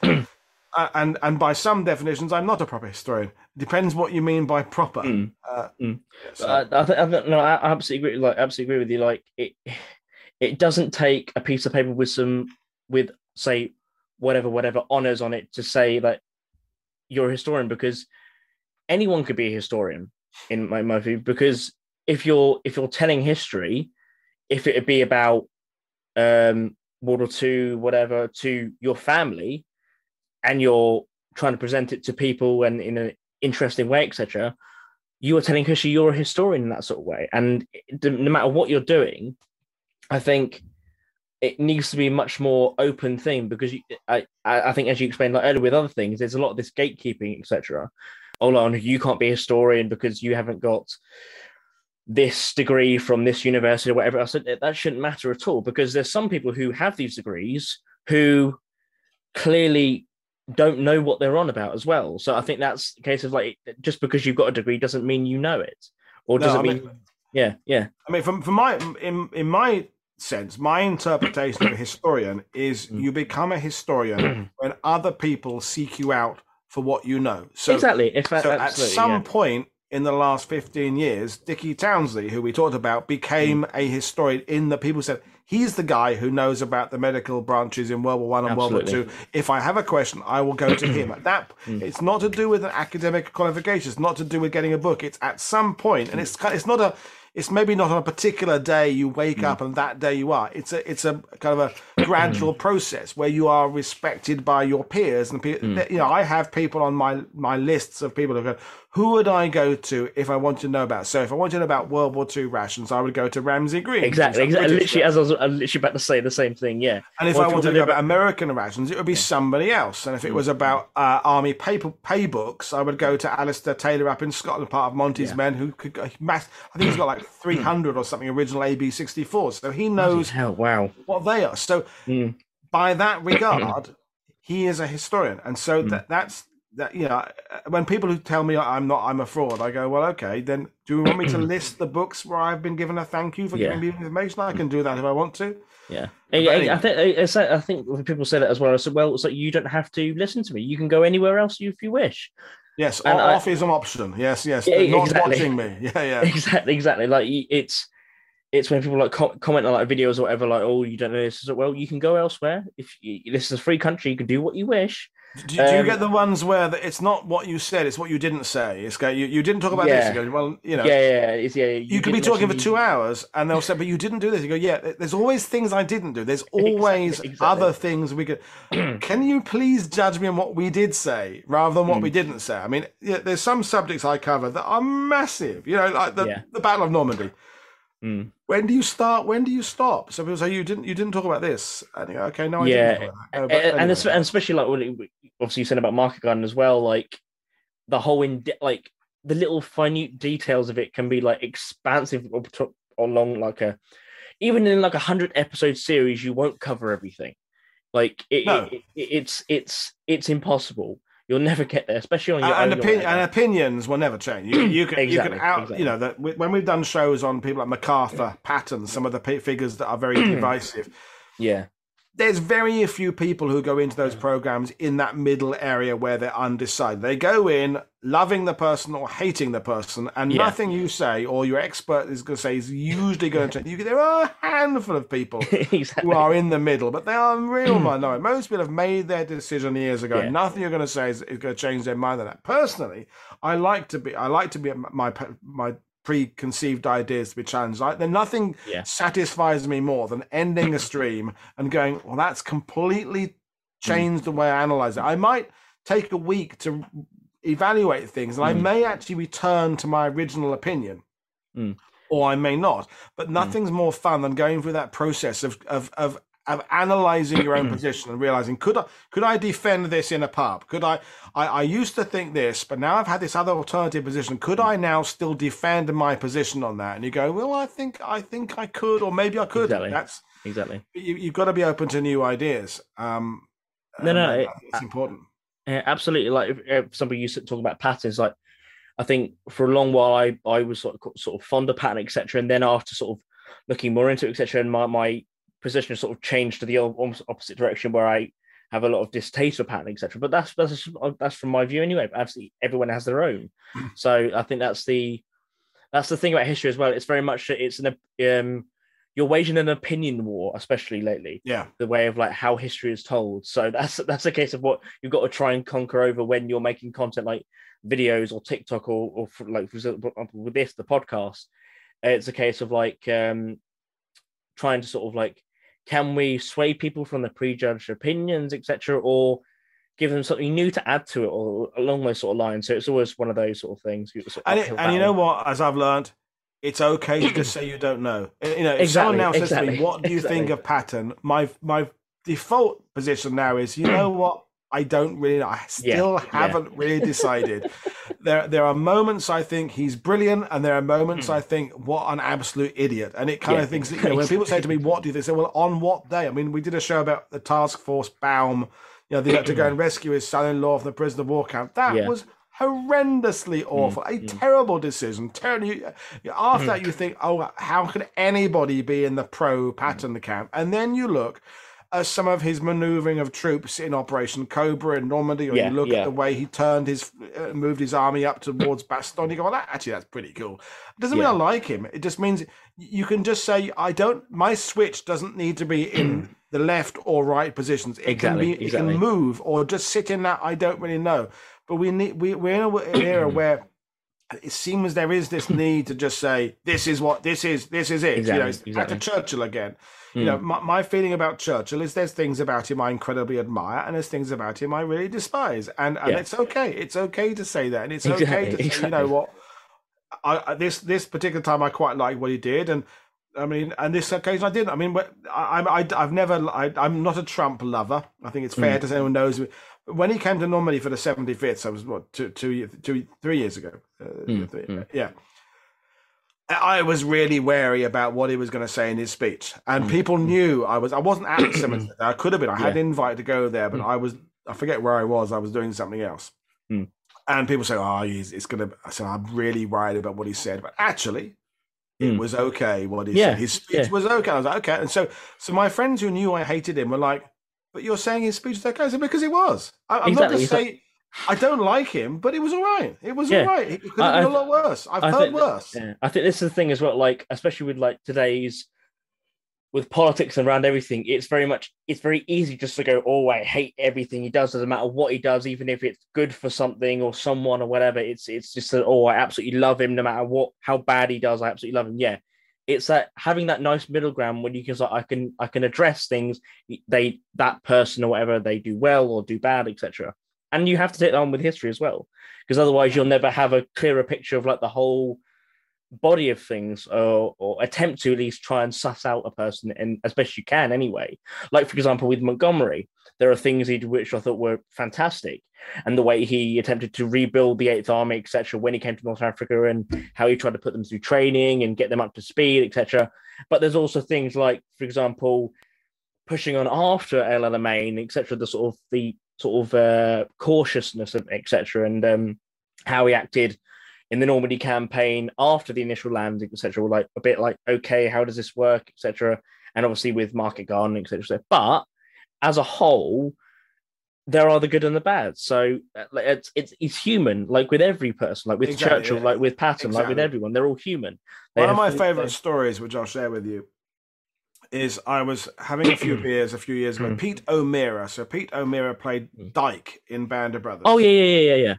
And by some definitions, I'm not a proper historian. Depends what you mean by proper. So. I absolutely agree. Like, absolutely agree with you. Like, it doesn't take a piece of paper with say whatever honors on it to say that you're a historian, because anyone could be a historian in my view. Because if you're telling history, if it'd be about World War II, whatever, to your family, and you're trying to present it to people and in an interesting way, etc., you are telling history, you're a historian in that sort of way. And no matter what you're doing, I think it needs to be a much more open thing, because I think, as you explained like earlier with other things, there's a lot of this gatekeeping, etc. Oh, you can't be a historian because you haven't got this degree from this university or whatever. I said that shouldn't matter at all, because there's some people who have these degrees who clearly don't know what they're on about as well. So I think that's a case of, like, just because you've got a degree doesn't mean you know it, or I mean, from my in my sense, my interpretation of a historian is you become a historian when other people seek you out for what you know. So at some point in the last 15 years, Dickie Townsley, who we talked about, became a historian in that people said, he's the guy who knows about the medical branches in World War I and World War II. If I have a question, I will go to him. At that, it's not to do with an academic qualification. It's not to do with getting a book. It's at some point, and it's maybe not on a particular day you wake up and that day you are. It's a kind of a gradual process where you are respected by your peers and people. You know, I have people on my lists of people who go, who would I go to if I want to know about? So if I want to know about World War II rations, I would go to Ramsey Greene. Exactly. Literally, as I'm literally about to say the same thing. Yeah. And if I wanted to know about American rations, it would be somebody else. And if it was about army pay books, I would go to Alistair Taylor up in Scotland, part of Monty's men, who could I think he's got like 300 or something original AB-64s. So he knows what they are. So by that regard, he is a historian. And so that's that, you know, when people who tell me I'm a fraud, I go, well, okay, then do you want me to list the books where I've been given a thank you for giving me information? I can do that if I want to. Yeah, anyway. I think when people say that as well, I said, well, it's like you don't have to listen to me. You can go anywhere else if you wish. Yes, and off is an option. Yes, yeah, not watching me. Yeah. Exactly. Like it's when people like comment on like videos or whatever, like, oh, you don't know this. So, well, you can go elsewhere. If you, this is a free country, you can do what you wish. Do you get the ones where it's not what you said, it's what you didn't say? It's going, you didn't talk about this. You go, well, you know, You could be talking for 2 hours, and they'll say, but you didn't do this. You go, yeah. There's always things I didn't do. There's always other things we could. Can you please judge me on what we did say rather than what we didn't say? I mean, yeah, there's some subjects I cover that are massive. You know, like the Battle of Normandy. Mm. When do you start? When do you stop? So people say you didn't talk about this. And you go, okay, no, I didn't. Talk about that. Anyway. And especially like obviously you said about Market Garden as well. Like the whole like the little minute details of it can be like expansive or long. Like even in like 100-episode series, you won't cover everything. Like it's impossible. You'll never get there, especially on your own. And opinions will never change. You know, that when we've done shows on people like MacArthur, Patton, some of the figures that are very divisive. Yeah. There's very few people who go into those programs in that middle area where they're undecided. They go in loving the person or hating the person, and nothing you say or your expert is going to say is usually going to change. There are a handful of people who are in the middle, but they are real minority. Most people have made their decision years ago. Yeah. Nothing you're going to say is going to change their mind on that. Personally, I like to be my preconceived ideas to be challenged. Then nothing satisfies me more than ending a stream and going, well, that's completely changed the way I analyze it. I might take a week to evaluate things, and I may actually return to my original opinion, or I may not. But nothing's more fun than going through that process of analysing your own position and realising, could I defend this in a pub? I used to think this, but now I've had this other alternative position. Could I now still defend my position on that? And you go, well, I think I could, or maybe I could. Exactly. You've got to be open to new ideas. It's important. Absolutely. Like if somebody used to talk about patterns, like I think for a long while I was sort of fond of pattern, etc. And then after sort of looking more into it, etc. and my position has sort of changed to the almost opposite direction, where I have a lot of distaste for pattern, etc. But that's from my view anyway. Absolutely, everyone has their own. So I think that's the thing about history as well. It's very much you're waging an opinion war, especially lately. Yeah, the way of like how history is told. So that's a case of what you've got to try and conquer over when you're making content like videos or TikTok or like for example with the podcast. It's a case of like trying to sort of like, can we sway people from the prejudged opinions, etc., or give them something new to add to it, or along those sort of lines? So it's always one of those sort of things. And you know what? As I've learned, it's okay to just say you don't know. You know, if someone now says to me, "What do you think of Patton?" My default position now is, you know what? I don't really know. I still haven't really decided. There are moments I think he's brilliant, and there are moments I think, what an absolute idiot. And it kind of thinks, you know, when people say to me, what do you think? They say, well, on what day? I mean, we did a show about the task force Baum, you know, they had to go and rescue his son-in-law from the prisoner of war camp. That was horrendously awful, a terrible decision. After that, you think, oh, how could anybody be in the pro-Patton camp? And then you look as some of his manoeuvring of troops in Operation Cobra in Normandy, or you look at the way he turned his moved his army up towards Bastogne, you go, well, that's pretty cool. It doesn't mean I like him. It just means you can just say, my switch doesn't need to be in the left or right positions. It can move or just sit in that I don't really know. But we're in an era where it seems there is this need to just say, this is it. Exactly, you know, it's back to Churchill again. You know, my feeling about Churchill is there's things about him I incredibly admire, and there's things about him I really despise. And it's okay. It's okay to say that. And it's okay to say, you know what, this particular time I quite like what he did. And I mean, and this occasion I didn't. I mean, I'm not a Trump lover. I think it's fair to say anyone knows. When he came to Normandy for the 75th, so it was, what, three years ago? Yeah. I was really wary about what he was going to say in his speech, and people knew I wasn't at the cemetery. I could have been. I had an invite to go there, but I forget where I was. I was doing something else. Mm. And people say, oh, it's going to... So I'm really worried about what he said. But actually, it was okay what he said. His speech was okay. I was like, okay. And so my friends who knew I hated him were like, but you're saying his speech was okay? I said, because it was. I'm not going to say... I don't like him, but it was all right. It was all right. It could have been a lot worse. I've heard worse. I think this is the thing as well, like, especially with like today's, with politics and around everything, it's very easy just to go, oh, I hate everything he does. Doesn't matter what he does, even if it's good for something or someone or whatever. It's just that, oh, I absolutely love him no matter what, how bad he does. I absolutely love him. Yeah. It's that having that nice middle ground when you can, like, I can address things. That person or whatever, they do well or do bad, etc. And you have to take that on with history as well, because otherwise you'll never have a clearer picture of like the whole body of things, or attempt to at least try and suss out a person, and as best you can anyway. Like, for example, with Montgomery, there are things he did which I thought were fantastic, and the way he attempted to rebuild the 8th Army, etc., when he came to North Africa, and how he tried to put them through training and get them up to speed, etc. But there's also things like, for example, pushing on after El Alamein, etc., the sort of cautiousness, etc., and how he acted in the Normandy campaign after the initial landing, etc., were like a bit like, okay, how does this work, etc. And obviously with Market Garden, etc. But as a whole, there are the good and the bad. So it's human, like with every person, like with Churchill, like with Patton, like with everyone. They're all human. One of my favourite stories, which I'll share with you, is I was having a few beers a few years ago. Pete O'Meara. So Pete O'Meara played Dyke in Band of Brothers. Oh, yeah.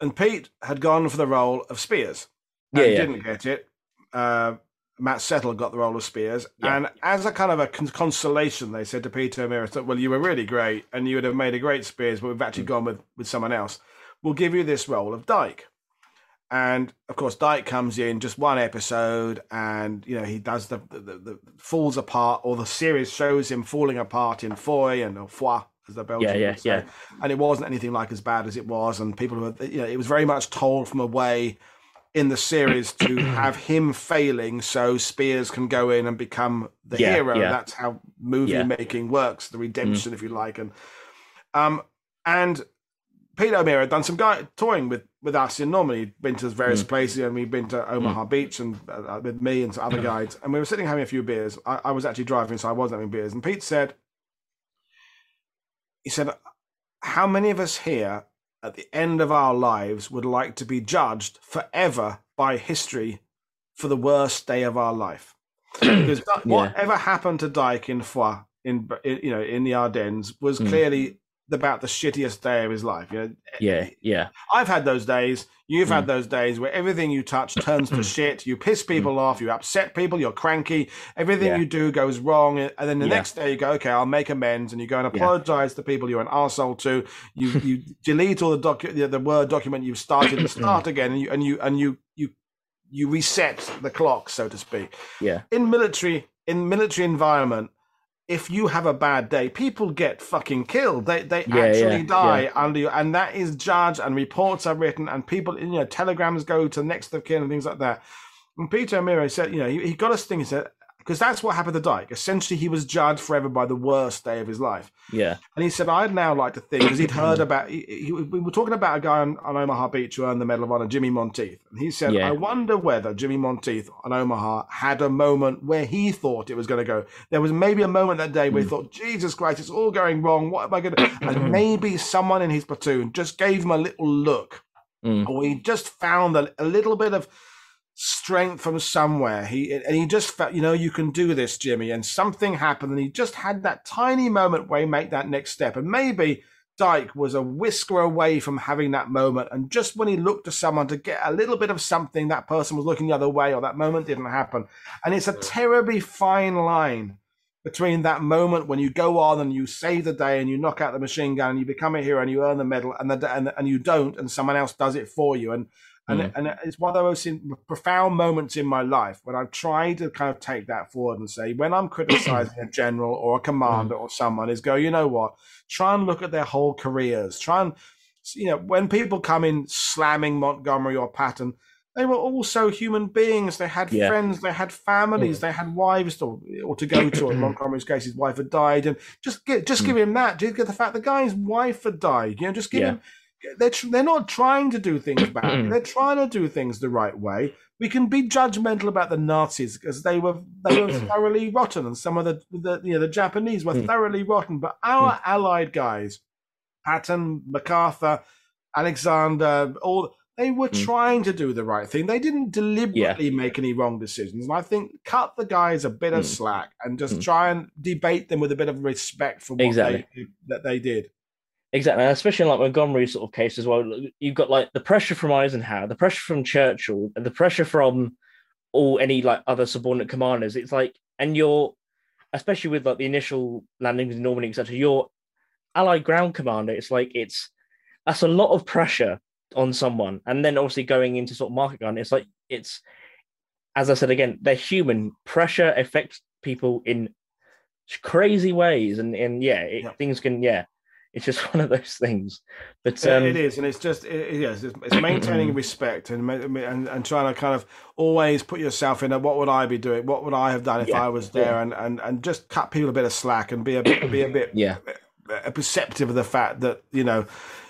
And Pete had gone for the role of Spears. And didn't get it. Matt Settle got the role of Spears. Yeah. And as a kind of a consolation, they said to Pete O'Meara, well, you were really great and you would have made a great Spears, but we've actually gone with someone else. We'll give you this role of Dyke. And of course, Dyke comes in just one episode, and he does the falls apart, or the series shows him falling apart in Foy and Foix, as the Belgians say. Yeah. And it wasn't anything like as bad as it was, and people were, it was very much told from away in the series to have him failing, so Spears can go in and become the hero. Yeah. That's how movie making works, the redemption, if you like, and Pete O'Meara had done some guy touring with us in Normandy. He'd been to various places, and we'd been to Omaha Beach, and with me and some other guides. And we were sitting having a few beers. I was actually driving, so I wasn't having beers. And Pete said, how many of us here at the end of our lives would like to be judged forever by history for the worst day of our life? Because whatever happened to Dyke in Foix, in the Ardennes, was clearly about the shittiest day of his life. I've had those days, you've had those days where everything you touch turns to shit, you piss people off, you upset people, you're cranky, everything you do goes wrong, and then the next day you go, okay, I'll make amends, and you go and apologize to people you're an arsehole to, you delete all the Word document you've started and start again, and you reset the clock, so to speak. In military environment, if you have a bad day, people get fucking killed. They actually die under you, and that is judged, and reports are written, and people, telegrams go to next of kin and things like that. And Peter O'Meara said, he got us thinking, because that's what happened to Dyke. Essentially, he was judged forever by the worst day of his life. Yeah. And he said, I'd now like to think, because he'd heard about, we were talking about a guy on Omaha Beach who earned the Medal of Honor, Jimmy Monteith. And he said, I wonder whether Jimmy Monteith on Omaha had a moment where he thought it was going to go. There was maybe a moment that day where he thought, Jesus Christ, it's all going wrong. What am I going to do? And maybe someone in his platoon just gave him a little look. Or he just found a little bit of strength from somewhere, and he just felt, you can do this, Jimmy, and something happened, and he just had that tiny moment where he made that next step. And maybe Dyke was a whisker away from having that moment, and just when he looked to someone to get a little bit of something, that person was looking the other way, or that moment didn't happen. And it's a terribly fine line between that moment when you go on and you save the day and you knock out the machine gun and you become a hero and you earn the medal, and you don't, and someone else does it for you. And it's one of the most profound moments in my life when I've tried to kind of take that forward and say, when I'm criticizing a general or a commander or someone, is go, you know what, try and look at their whole careers. Try and, when people come in slamming Montgomery or Patton, they were also human beings. They had friends, they had families, they had wives or to go to. In Montgomery's case, his wife had died. And just give him that. Just get the fact the guy's wife had died. Just give him... they're not trying to do things badly. They're trying to do things the right way. We can be judgmental about the Nazis because they were thoroughly rotten, and some of the Japanese were thoroughly rotten. But our Allied guys, Patton, MacArthur, Alexander, all they were trying to do the right thing. They didn't deliberately make any wrong decisions. And I think cut the guys a bit of slack and just try and debate them with a bit of respect for what they did. Exactly, and especially in like Montgomery's sort of case as well. You've got like the pressure from Eisenhower, the pressure from Churchill, and the pressure from any like other subordinate commanders. It's like, and you're, especially with like the initial landings in Normandy, etc. Your Allied ground commander. It's like that's a lot of pressure on someone, and then obviously going into sort of Market Garden. It's like as I said again, they're human. Pressure affects people in crazy ways, and things can It's just one of those things, but it is, and it's maintaining respect and trying to kind of always put yourself in a what would I be doing, what would I have done if I was there, and just cut people a bit of slack and be a bit perceptive of the fact that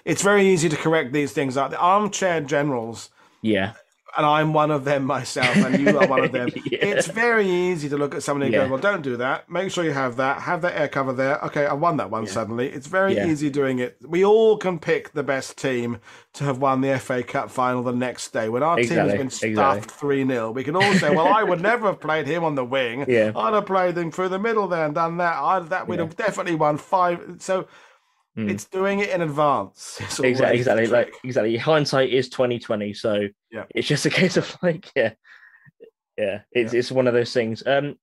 it's very easy to correct these things like the armchair generals. Yeah. And I'm one of them myself, and you are one of them. It's very easy to look at somebody and go, well, don't do that. Make sure you have that air cover there. Okay, I won that one suddenly. It's very easy doing it. We all can pick the best team to have won the FA Cup final the next day. When our team has been stuffed 3-0, we can all say, well, I would never have played him on the wing. Yeah. I'd have played him through the middle there and done that. We'd have definitely won 5. So it's doing it in advance. Exactly. Hindsight is 20/20. So it's just a case of it's one of those things. Good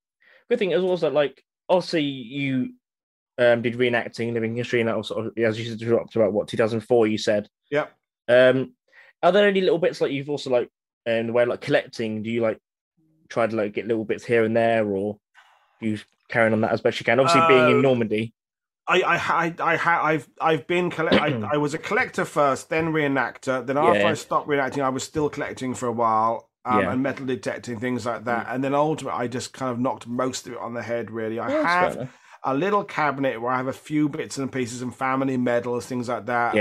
thing is also obviously you did reenacting living history, and that also, as you said, up to about 2004. You said, are there any little bits you've also in the way collecting? Do you try to get little bits here and there, or do you carry on that as best you can? Obviously, being in Normandy. I was a collector first, then reenactor. Then after I stopped reenacting, I was still collecting for a while and metal detecting, things like that. And then ultimately, I just kind of knocked most of it on the head, really. I have a little cabinet where I have a few bits and pieces and family medals, things like that.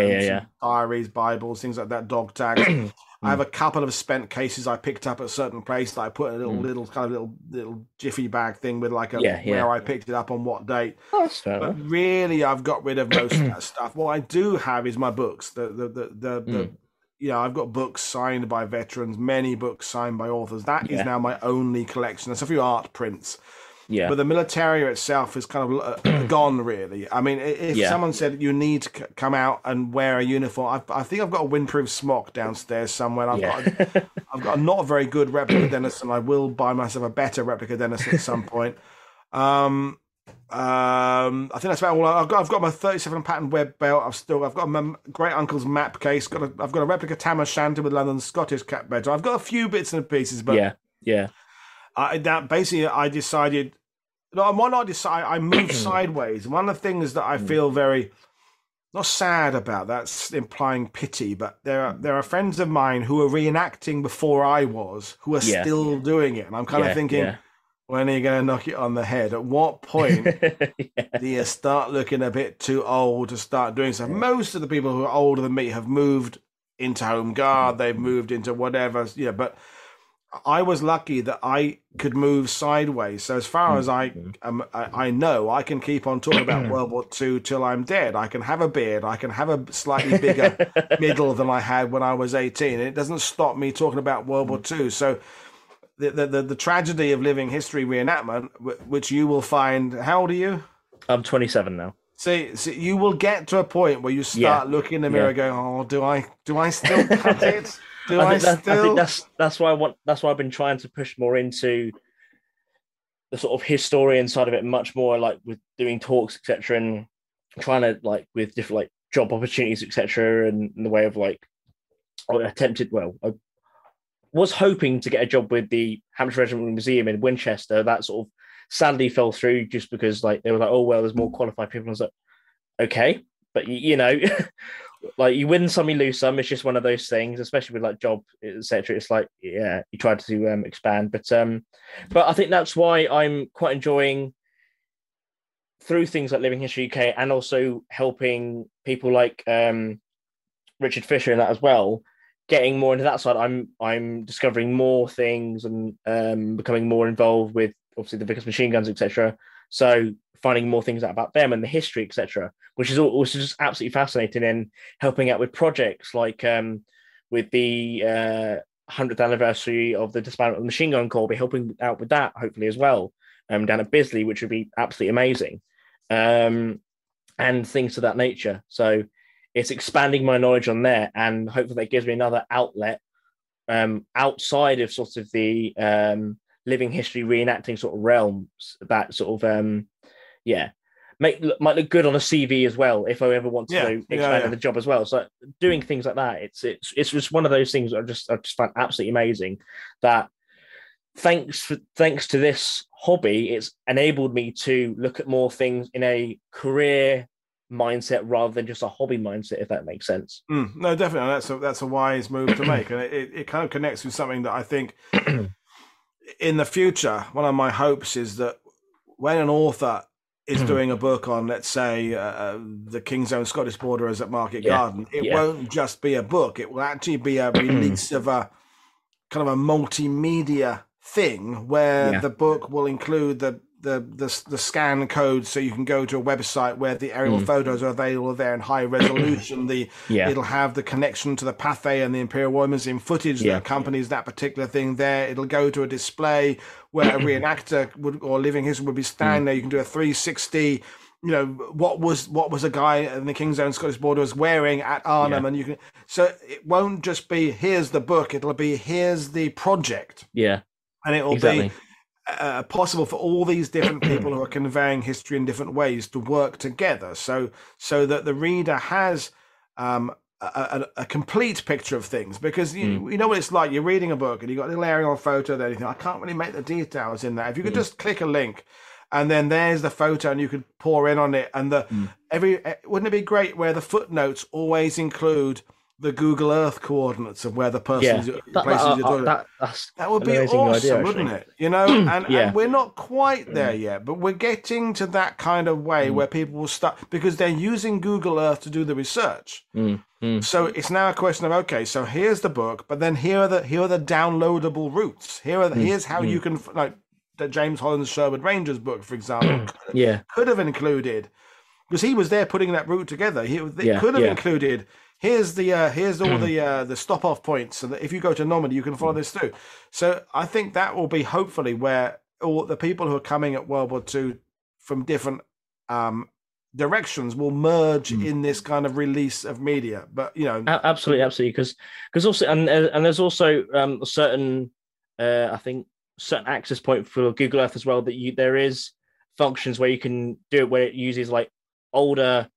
Diaries, Bibles, things like that, dog tags. I have a couple of spent cases I picked up at a certain place that I put in a little jiffy bag thing with where I picked it up on what date. Oh, that's fair. But really, I've got rid of most of that stuff. What I do have is my books. I've got books signed by veterans, many books signed by authors. That is now my only collection. There's a few art prints. Yeah. But the military itself is kind of gone, really. I mean, if someone said you need to come out and wear a uniform, I think I've got a windproof smock downstairs somewhere. And I've got a not very good replica Denison. I will buy myself a better replica Denison at some point. I think that's about all. I've got my 37 pattern web belt. I've got my great uncle's map case. I've got a replica Tam O'Shanter with London Scottish cap bed. I've got a few bits and pieces, but I decided. No, why not decide? I moved sideways. One of the things that I feel very not sad about, that's implying pity, but there are friends of mine who were reenacting before I was, who are still doing it, and I'm kind of thinking, when are you going to knock it on the head? At what point do you start looking a bit too old to start doing stuff? Most of the people who are older than me have moved into Home Guard, they've moved into whatever, but I was lucky that I could move sideways. So as far as I know, I can keep on talking about World War II till I'm dead. I can have a beard. I can have a slightly bigger middle than I had when I was 18. And it doesn't stop me talking about World War II. So the tragedy of living history reenactment, which you will find, how old are you? I'm 27 now. So you will get to a point where you start looking in the mirror going, oh, do I still cut it? I think that's why that's why I've been trying to push more into the sort of historian side of it much more, with doing talks, etc., and trying to with different job opportunities, etc., and in the way of I was hoping to get a job with the Hampshire Regiment Museum in Winchester. That sort of sadly fell through just because they were oh well, there's more qualified people. I was okay, but you know. You win some, you lose some. It's just one of those things, especially with job, etc. It's you try to expand, but I think that's why I'm quite enjoying through things like Living History UK and also helping people Richard Fisher in that as well, getting more into that side, I'm discovering more things and becoming more involved with obviously the Vickers machine guns, etc. So finding more things out about them and the history, etc., which is also just absolutely fascinating. And helping out with projects like with the 100th anniversary of the disbandment of the Machine Gun Corps, be helping out with that hopefully as well, down at Bisley, which would be absolutely amazing, and things of that nature. So it's expanding my knowledge on there, and hopefully that gives me another outlet outside of sort of the living history reenacting sort of realms that sort of might look good on a CV as well, if I ever want to expand the job as well. So doing things like that, it's just one of those things that I just find absolutely amazing, that thanks to this hobby, it's enabled me to look at more things in a career mindset rather than just a hobby mindset, if that makes sense. No, definitely. That's a wise move to make. And it kind of connects with something that I think in the future, one of my hopes is that when an author is doing a book on, let's say, the King's Own Scottish Borderers at Market Garden, it won't just be a book. It will actually be a release of a kind of a multimedia thing where the book will include the scan code, so you can go to a website where the aerial photos are available there in high resolution. It'll have the connection to the Pathé and the Imperial War Museum footage that accompanies that particular thing there. It'll go to a display where a reenactor or living history would be standing there. You can do a 360. You know, what was a guy in the King's Own Scottish Borderers wearing at Arnhem, and you can. So it won't just be here's the book. It'll be here's the project. Yeah, and it will be. Possible for all these different people who are conveying history in different ways to work together, so that the reader has a complete picture of things. Because you know what it's like, you're reading a book and you've got a little aerial photo there, you think, I can't really make the details in that. If you could just click a link and then there's the photo and you could pour in on it, and wouldn't it be great where the footnotes always include the Google Earth coordinates of where the person's places are. That would be awesome, idea, wouldn't it? You know, and we're not quite there yet, but we're getting to that kind of way where people will start, because they're using Google Earth to do the research. So it's now a question of, okay, so here's the book, but then here are the downloadable routes. Here's how you can, like the James Holland's Sherwood Rangers book, for example, could have included, because he was there putting that route together. It could have included. Here's all the stop off points, so that if you go to Normandy, you can follow this through. So I think that will be hopefully where all the people who are coming at World War II from different directions will merge in this kind of release of media. But you know, absolutely, because also and there's also a certain certain access point for Google Earth as well, that there is functions where you can do it, where it uses like older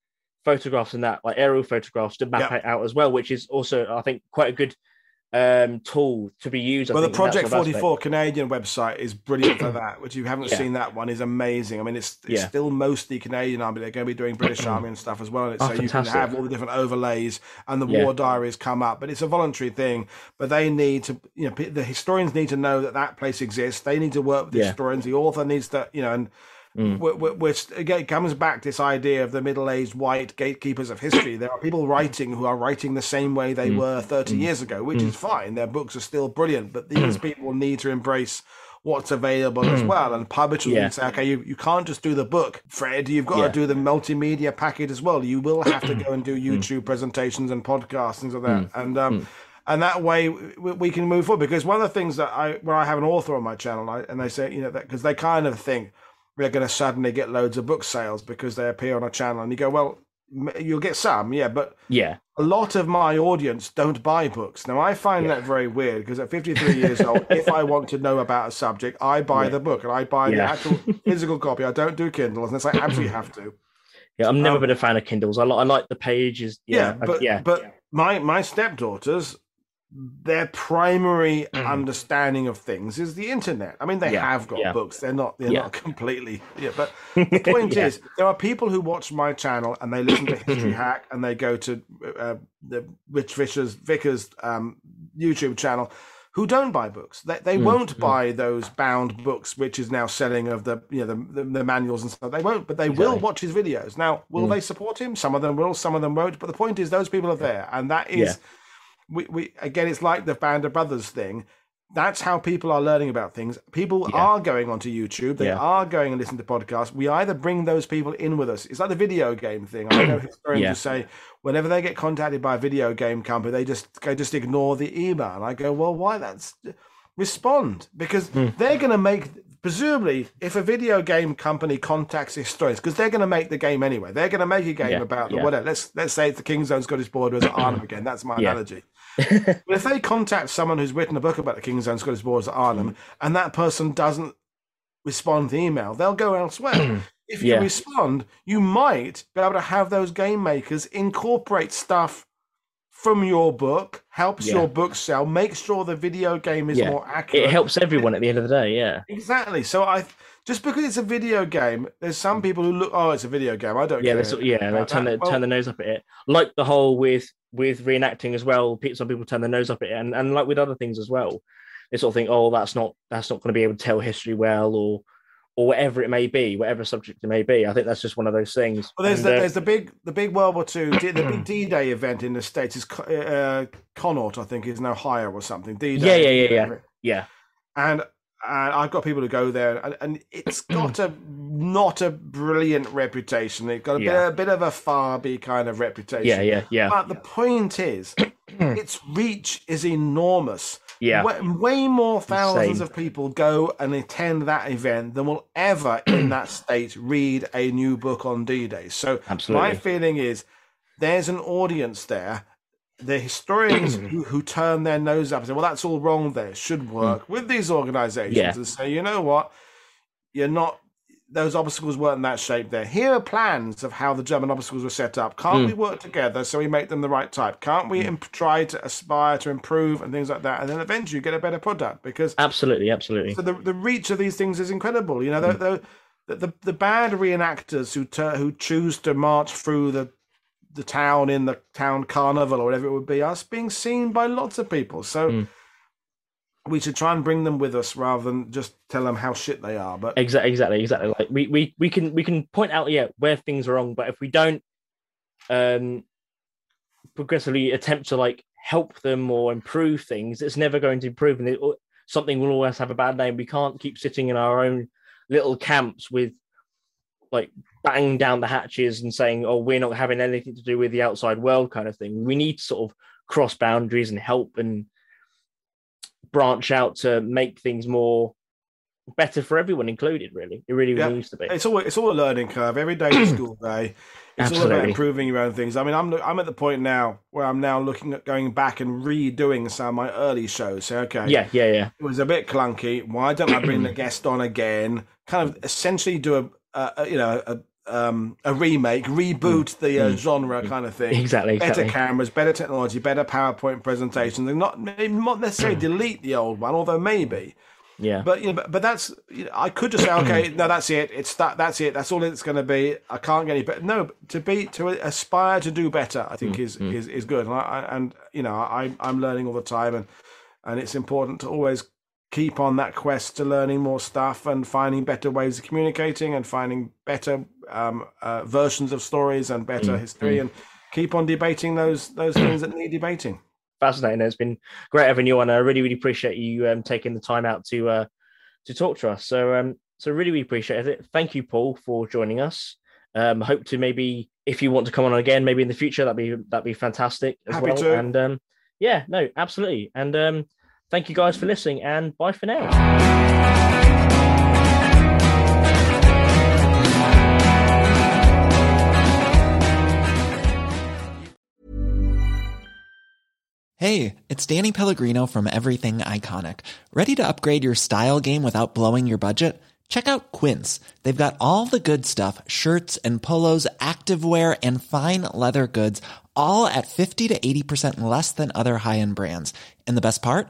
photographs and that, like aerial photographs, to map it out as well, which is also, I think, quite a good tool to be used. The Project 44 Canadian website is brilliant for that, which, you haven't seen that one, is amazing. I mean, it's still mostly Canadian Army. They're going to be doing British Army and stuff as well. So fantastic. You can have all the different overlays and the war diaries come up, but it's a voluntary thing. But they need to, you know, the historians need to know that place exists. They need to work with the historians. The author needs to, you know, and which again comes back to this idea of the middle-aged white gatekeepers of history. There are people writing who are writing the same way they were 30 years ago, which is fine. Their books are still brilliant, but these people need to embrace what's available as well. And publishers would say, okay, you can't just do the book, Fred. You've got to do the multimedia packet as well. You will have to go and do YouTube presentations and podcasts, things like that. And that way we can move forward. Because one of the things that where I have an author on my channel, and they say, you know, that because they kind of think, they're going to suddenly get loads of book sales because they appear on a channel, and you go, well, you'll get some, but a lot of my audience don't buy books. Now, I find that very weird, because at 53 years old, if I want to know about a subject, I buy the book, and I buy the actual physical copy. I don't do Kindles, unless I absolutely have to. Yeah, I've never been a fan of Kindles. I like the pages. But my stepdaughters, their primary understanding of things is the internet. I mean, they have got books. They're not completely. Yeah, but the point is, there are people who watch my channel and they listen to History Hack and they go to the Rich Vickers YouTube channel who don't buy books. They won't buy those bound books, which is now selling of the, you know, the manuals and stuff. They won't, but they will watch his videos. Now, will they support him? Some of them will, some of them won't. But the point is, those people are there, and that is, we again, it's like the Band of Brothers thing. That's how people are learning about things. People are going onto YouTube. They are going and listening to podcasts. We either bring those people in with us. It's like the video game thing. I know historians who say whenever they get contacted by a video game company, they just ignore the email. And I go, well, why? That's respond, because they're going to make, presumably, if a video game company contacts historians, because they're going to make the game anyway. They're going to make a game about the whatever. Let's say it's the King's Own Scottish Borders at Arnhem again. That's my analogy. But if they contact someone who's written a book about the King's Own Scottish Borders at Arnhem and that person doesn't respond to the email, they'll go elsewhere. If you respond, you might be able to have those game makers incorporate stuff from your book, helps your book sell, make sure the video game is more accurate. It helps everyone at the end of the day, exactly. So I just because it's a video game, there's some people who look, oh, it's a video game, I don't care. They turn their nose up at it. Like the whole with reenacting as well, some people turn their nose up at it, and like with other things as well, they sort of think, oh, that's not going to be able to tell history well, or whatever it may be, whatever subject it may be. I think that's just one of those things. Well, there's the big World War II, the big D-Day event in the States is Connaught, I think, is in Ohio or something. D-Day. Yeah. And I've got people who go there, and it's got a not a brilliant reputation. It's got a bit of a Farby kind of reputation. Yeah. But the point is, its reach is enormous. Yeah, way more thousands of people go and attend that event than will ever in that state read a new book on D-Day. So my feeling is there's an audience there. The historians who turn their nose up and say, well, that's all wrong there, should work with these organizations and say, you know what, you're not, those obstacles weren't in that shape there. Here are plans of how the German obstacles were set up. Can't we work together so we make them the right type? Can't we try to aspire to improve and things like that? And then eventually you get a better product, because absolutely. So the reach of these things is incredible. You know, the bad reenactors who choose to march through the town in the town carnival or whatever it would be, us being seen by lots of people. So we should try and bring them with us rather than just tell them how shit they are. But exactly. Like we can point out where things are wrong, but if we don't progressively attempt to like help them or improve things, it's never going to improve, and something will always have a bad name. We can't keep sitting in our own little camps with like banging down the hatches and saying, oh, we're not having anything to do with the outside world kind of thing. We need to sort of cross boundaries and help and branch out to make things more better for everyone included, really. It really needs to be. It's all a learning curve. Every day is school day. It's all about improving your own things. I mean, I'm at the point now where I'm now looking at going back and redoing some of my early shows. So, okay. Yeah. It was a bit clunky. Why don't I bring the guest on again? Kind of essentially do a remake, reboot the genre kind of thing. Exactly. Better cameras, better technology, better PowerPoint presentations, and not necessarily delete the old one, although maybe. Yeah. But but that's I could just say, okay, no, that's it. That's all it's going to be. I can't get any better. No, to aspire to do better, I think is good. And I'm learning all the time, and it's important to always keep on that quest to learning more stuff and finding better ways of communicating and finding better versions of stories and better history and keep on debating those things that need debating. Fascinating. It's been great having you on. I really, really appreciate you taking the time out to talk to us. So, really, really appreciate it. Thank you, Paul, for joining us. Hope to maybe, if you want to come on again, maybe in the future, that'd be fantastic as well. Happy to. And absolutely. And, thank you guys for listening, and bye for now. Hey, it's Danny Pellegrino from Everything Iconic. Ready to upgrade your style game without blowing your budget? Check out Quince. They've got all the good stuff, shirts and polos, activewear, and fine leather goods, all at 50 to 80% less than other high-end brands. And the best part?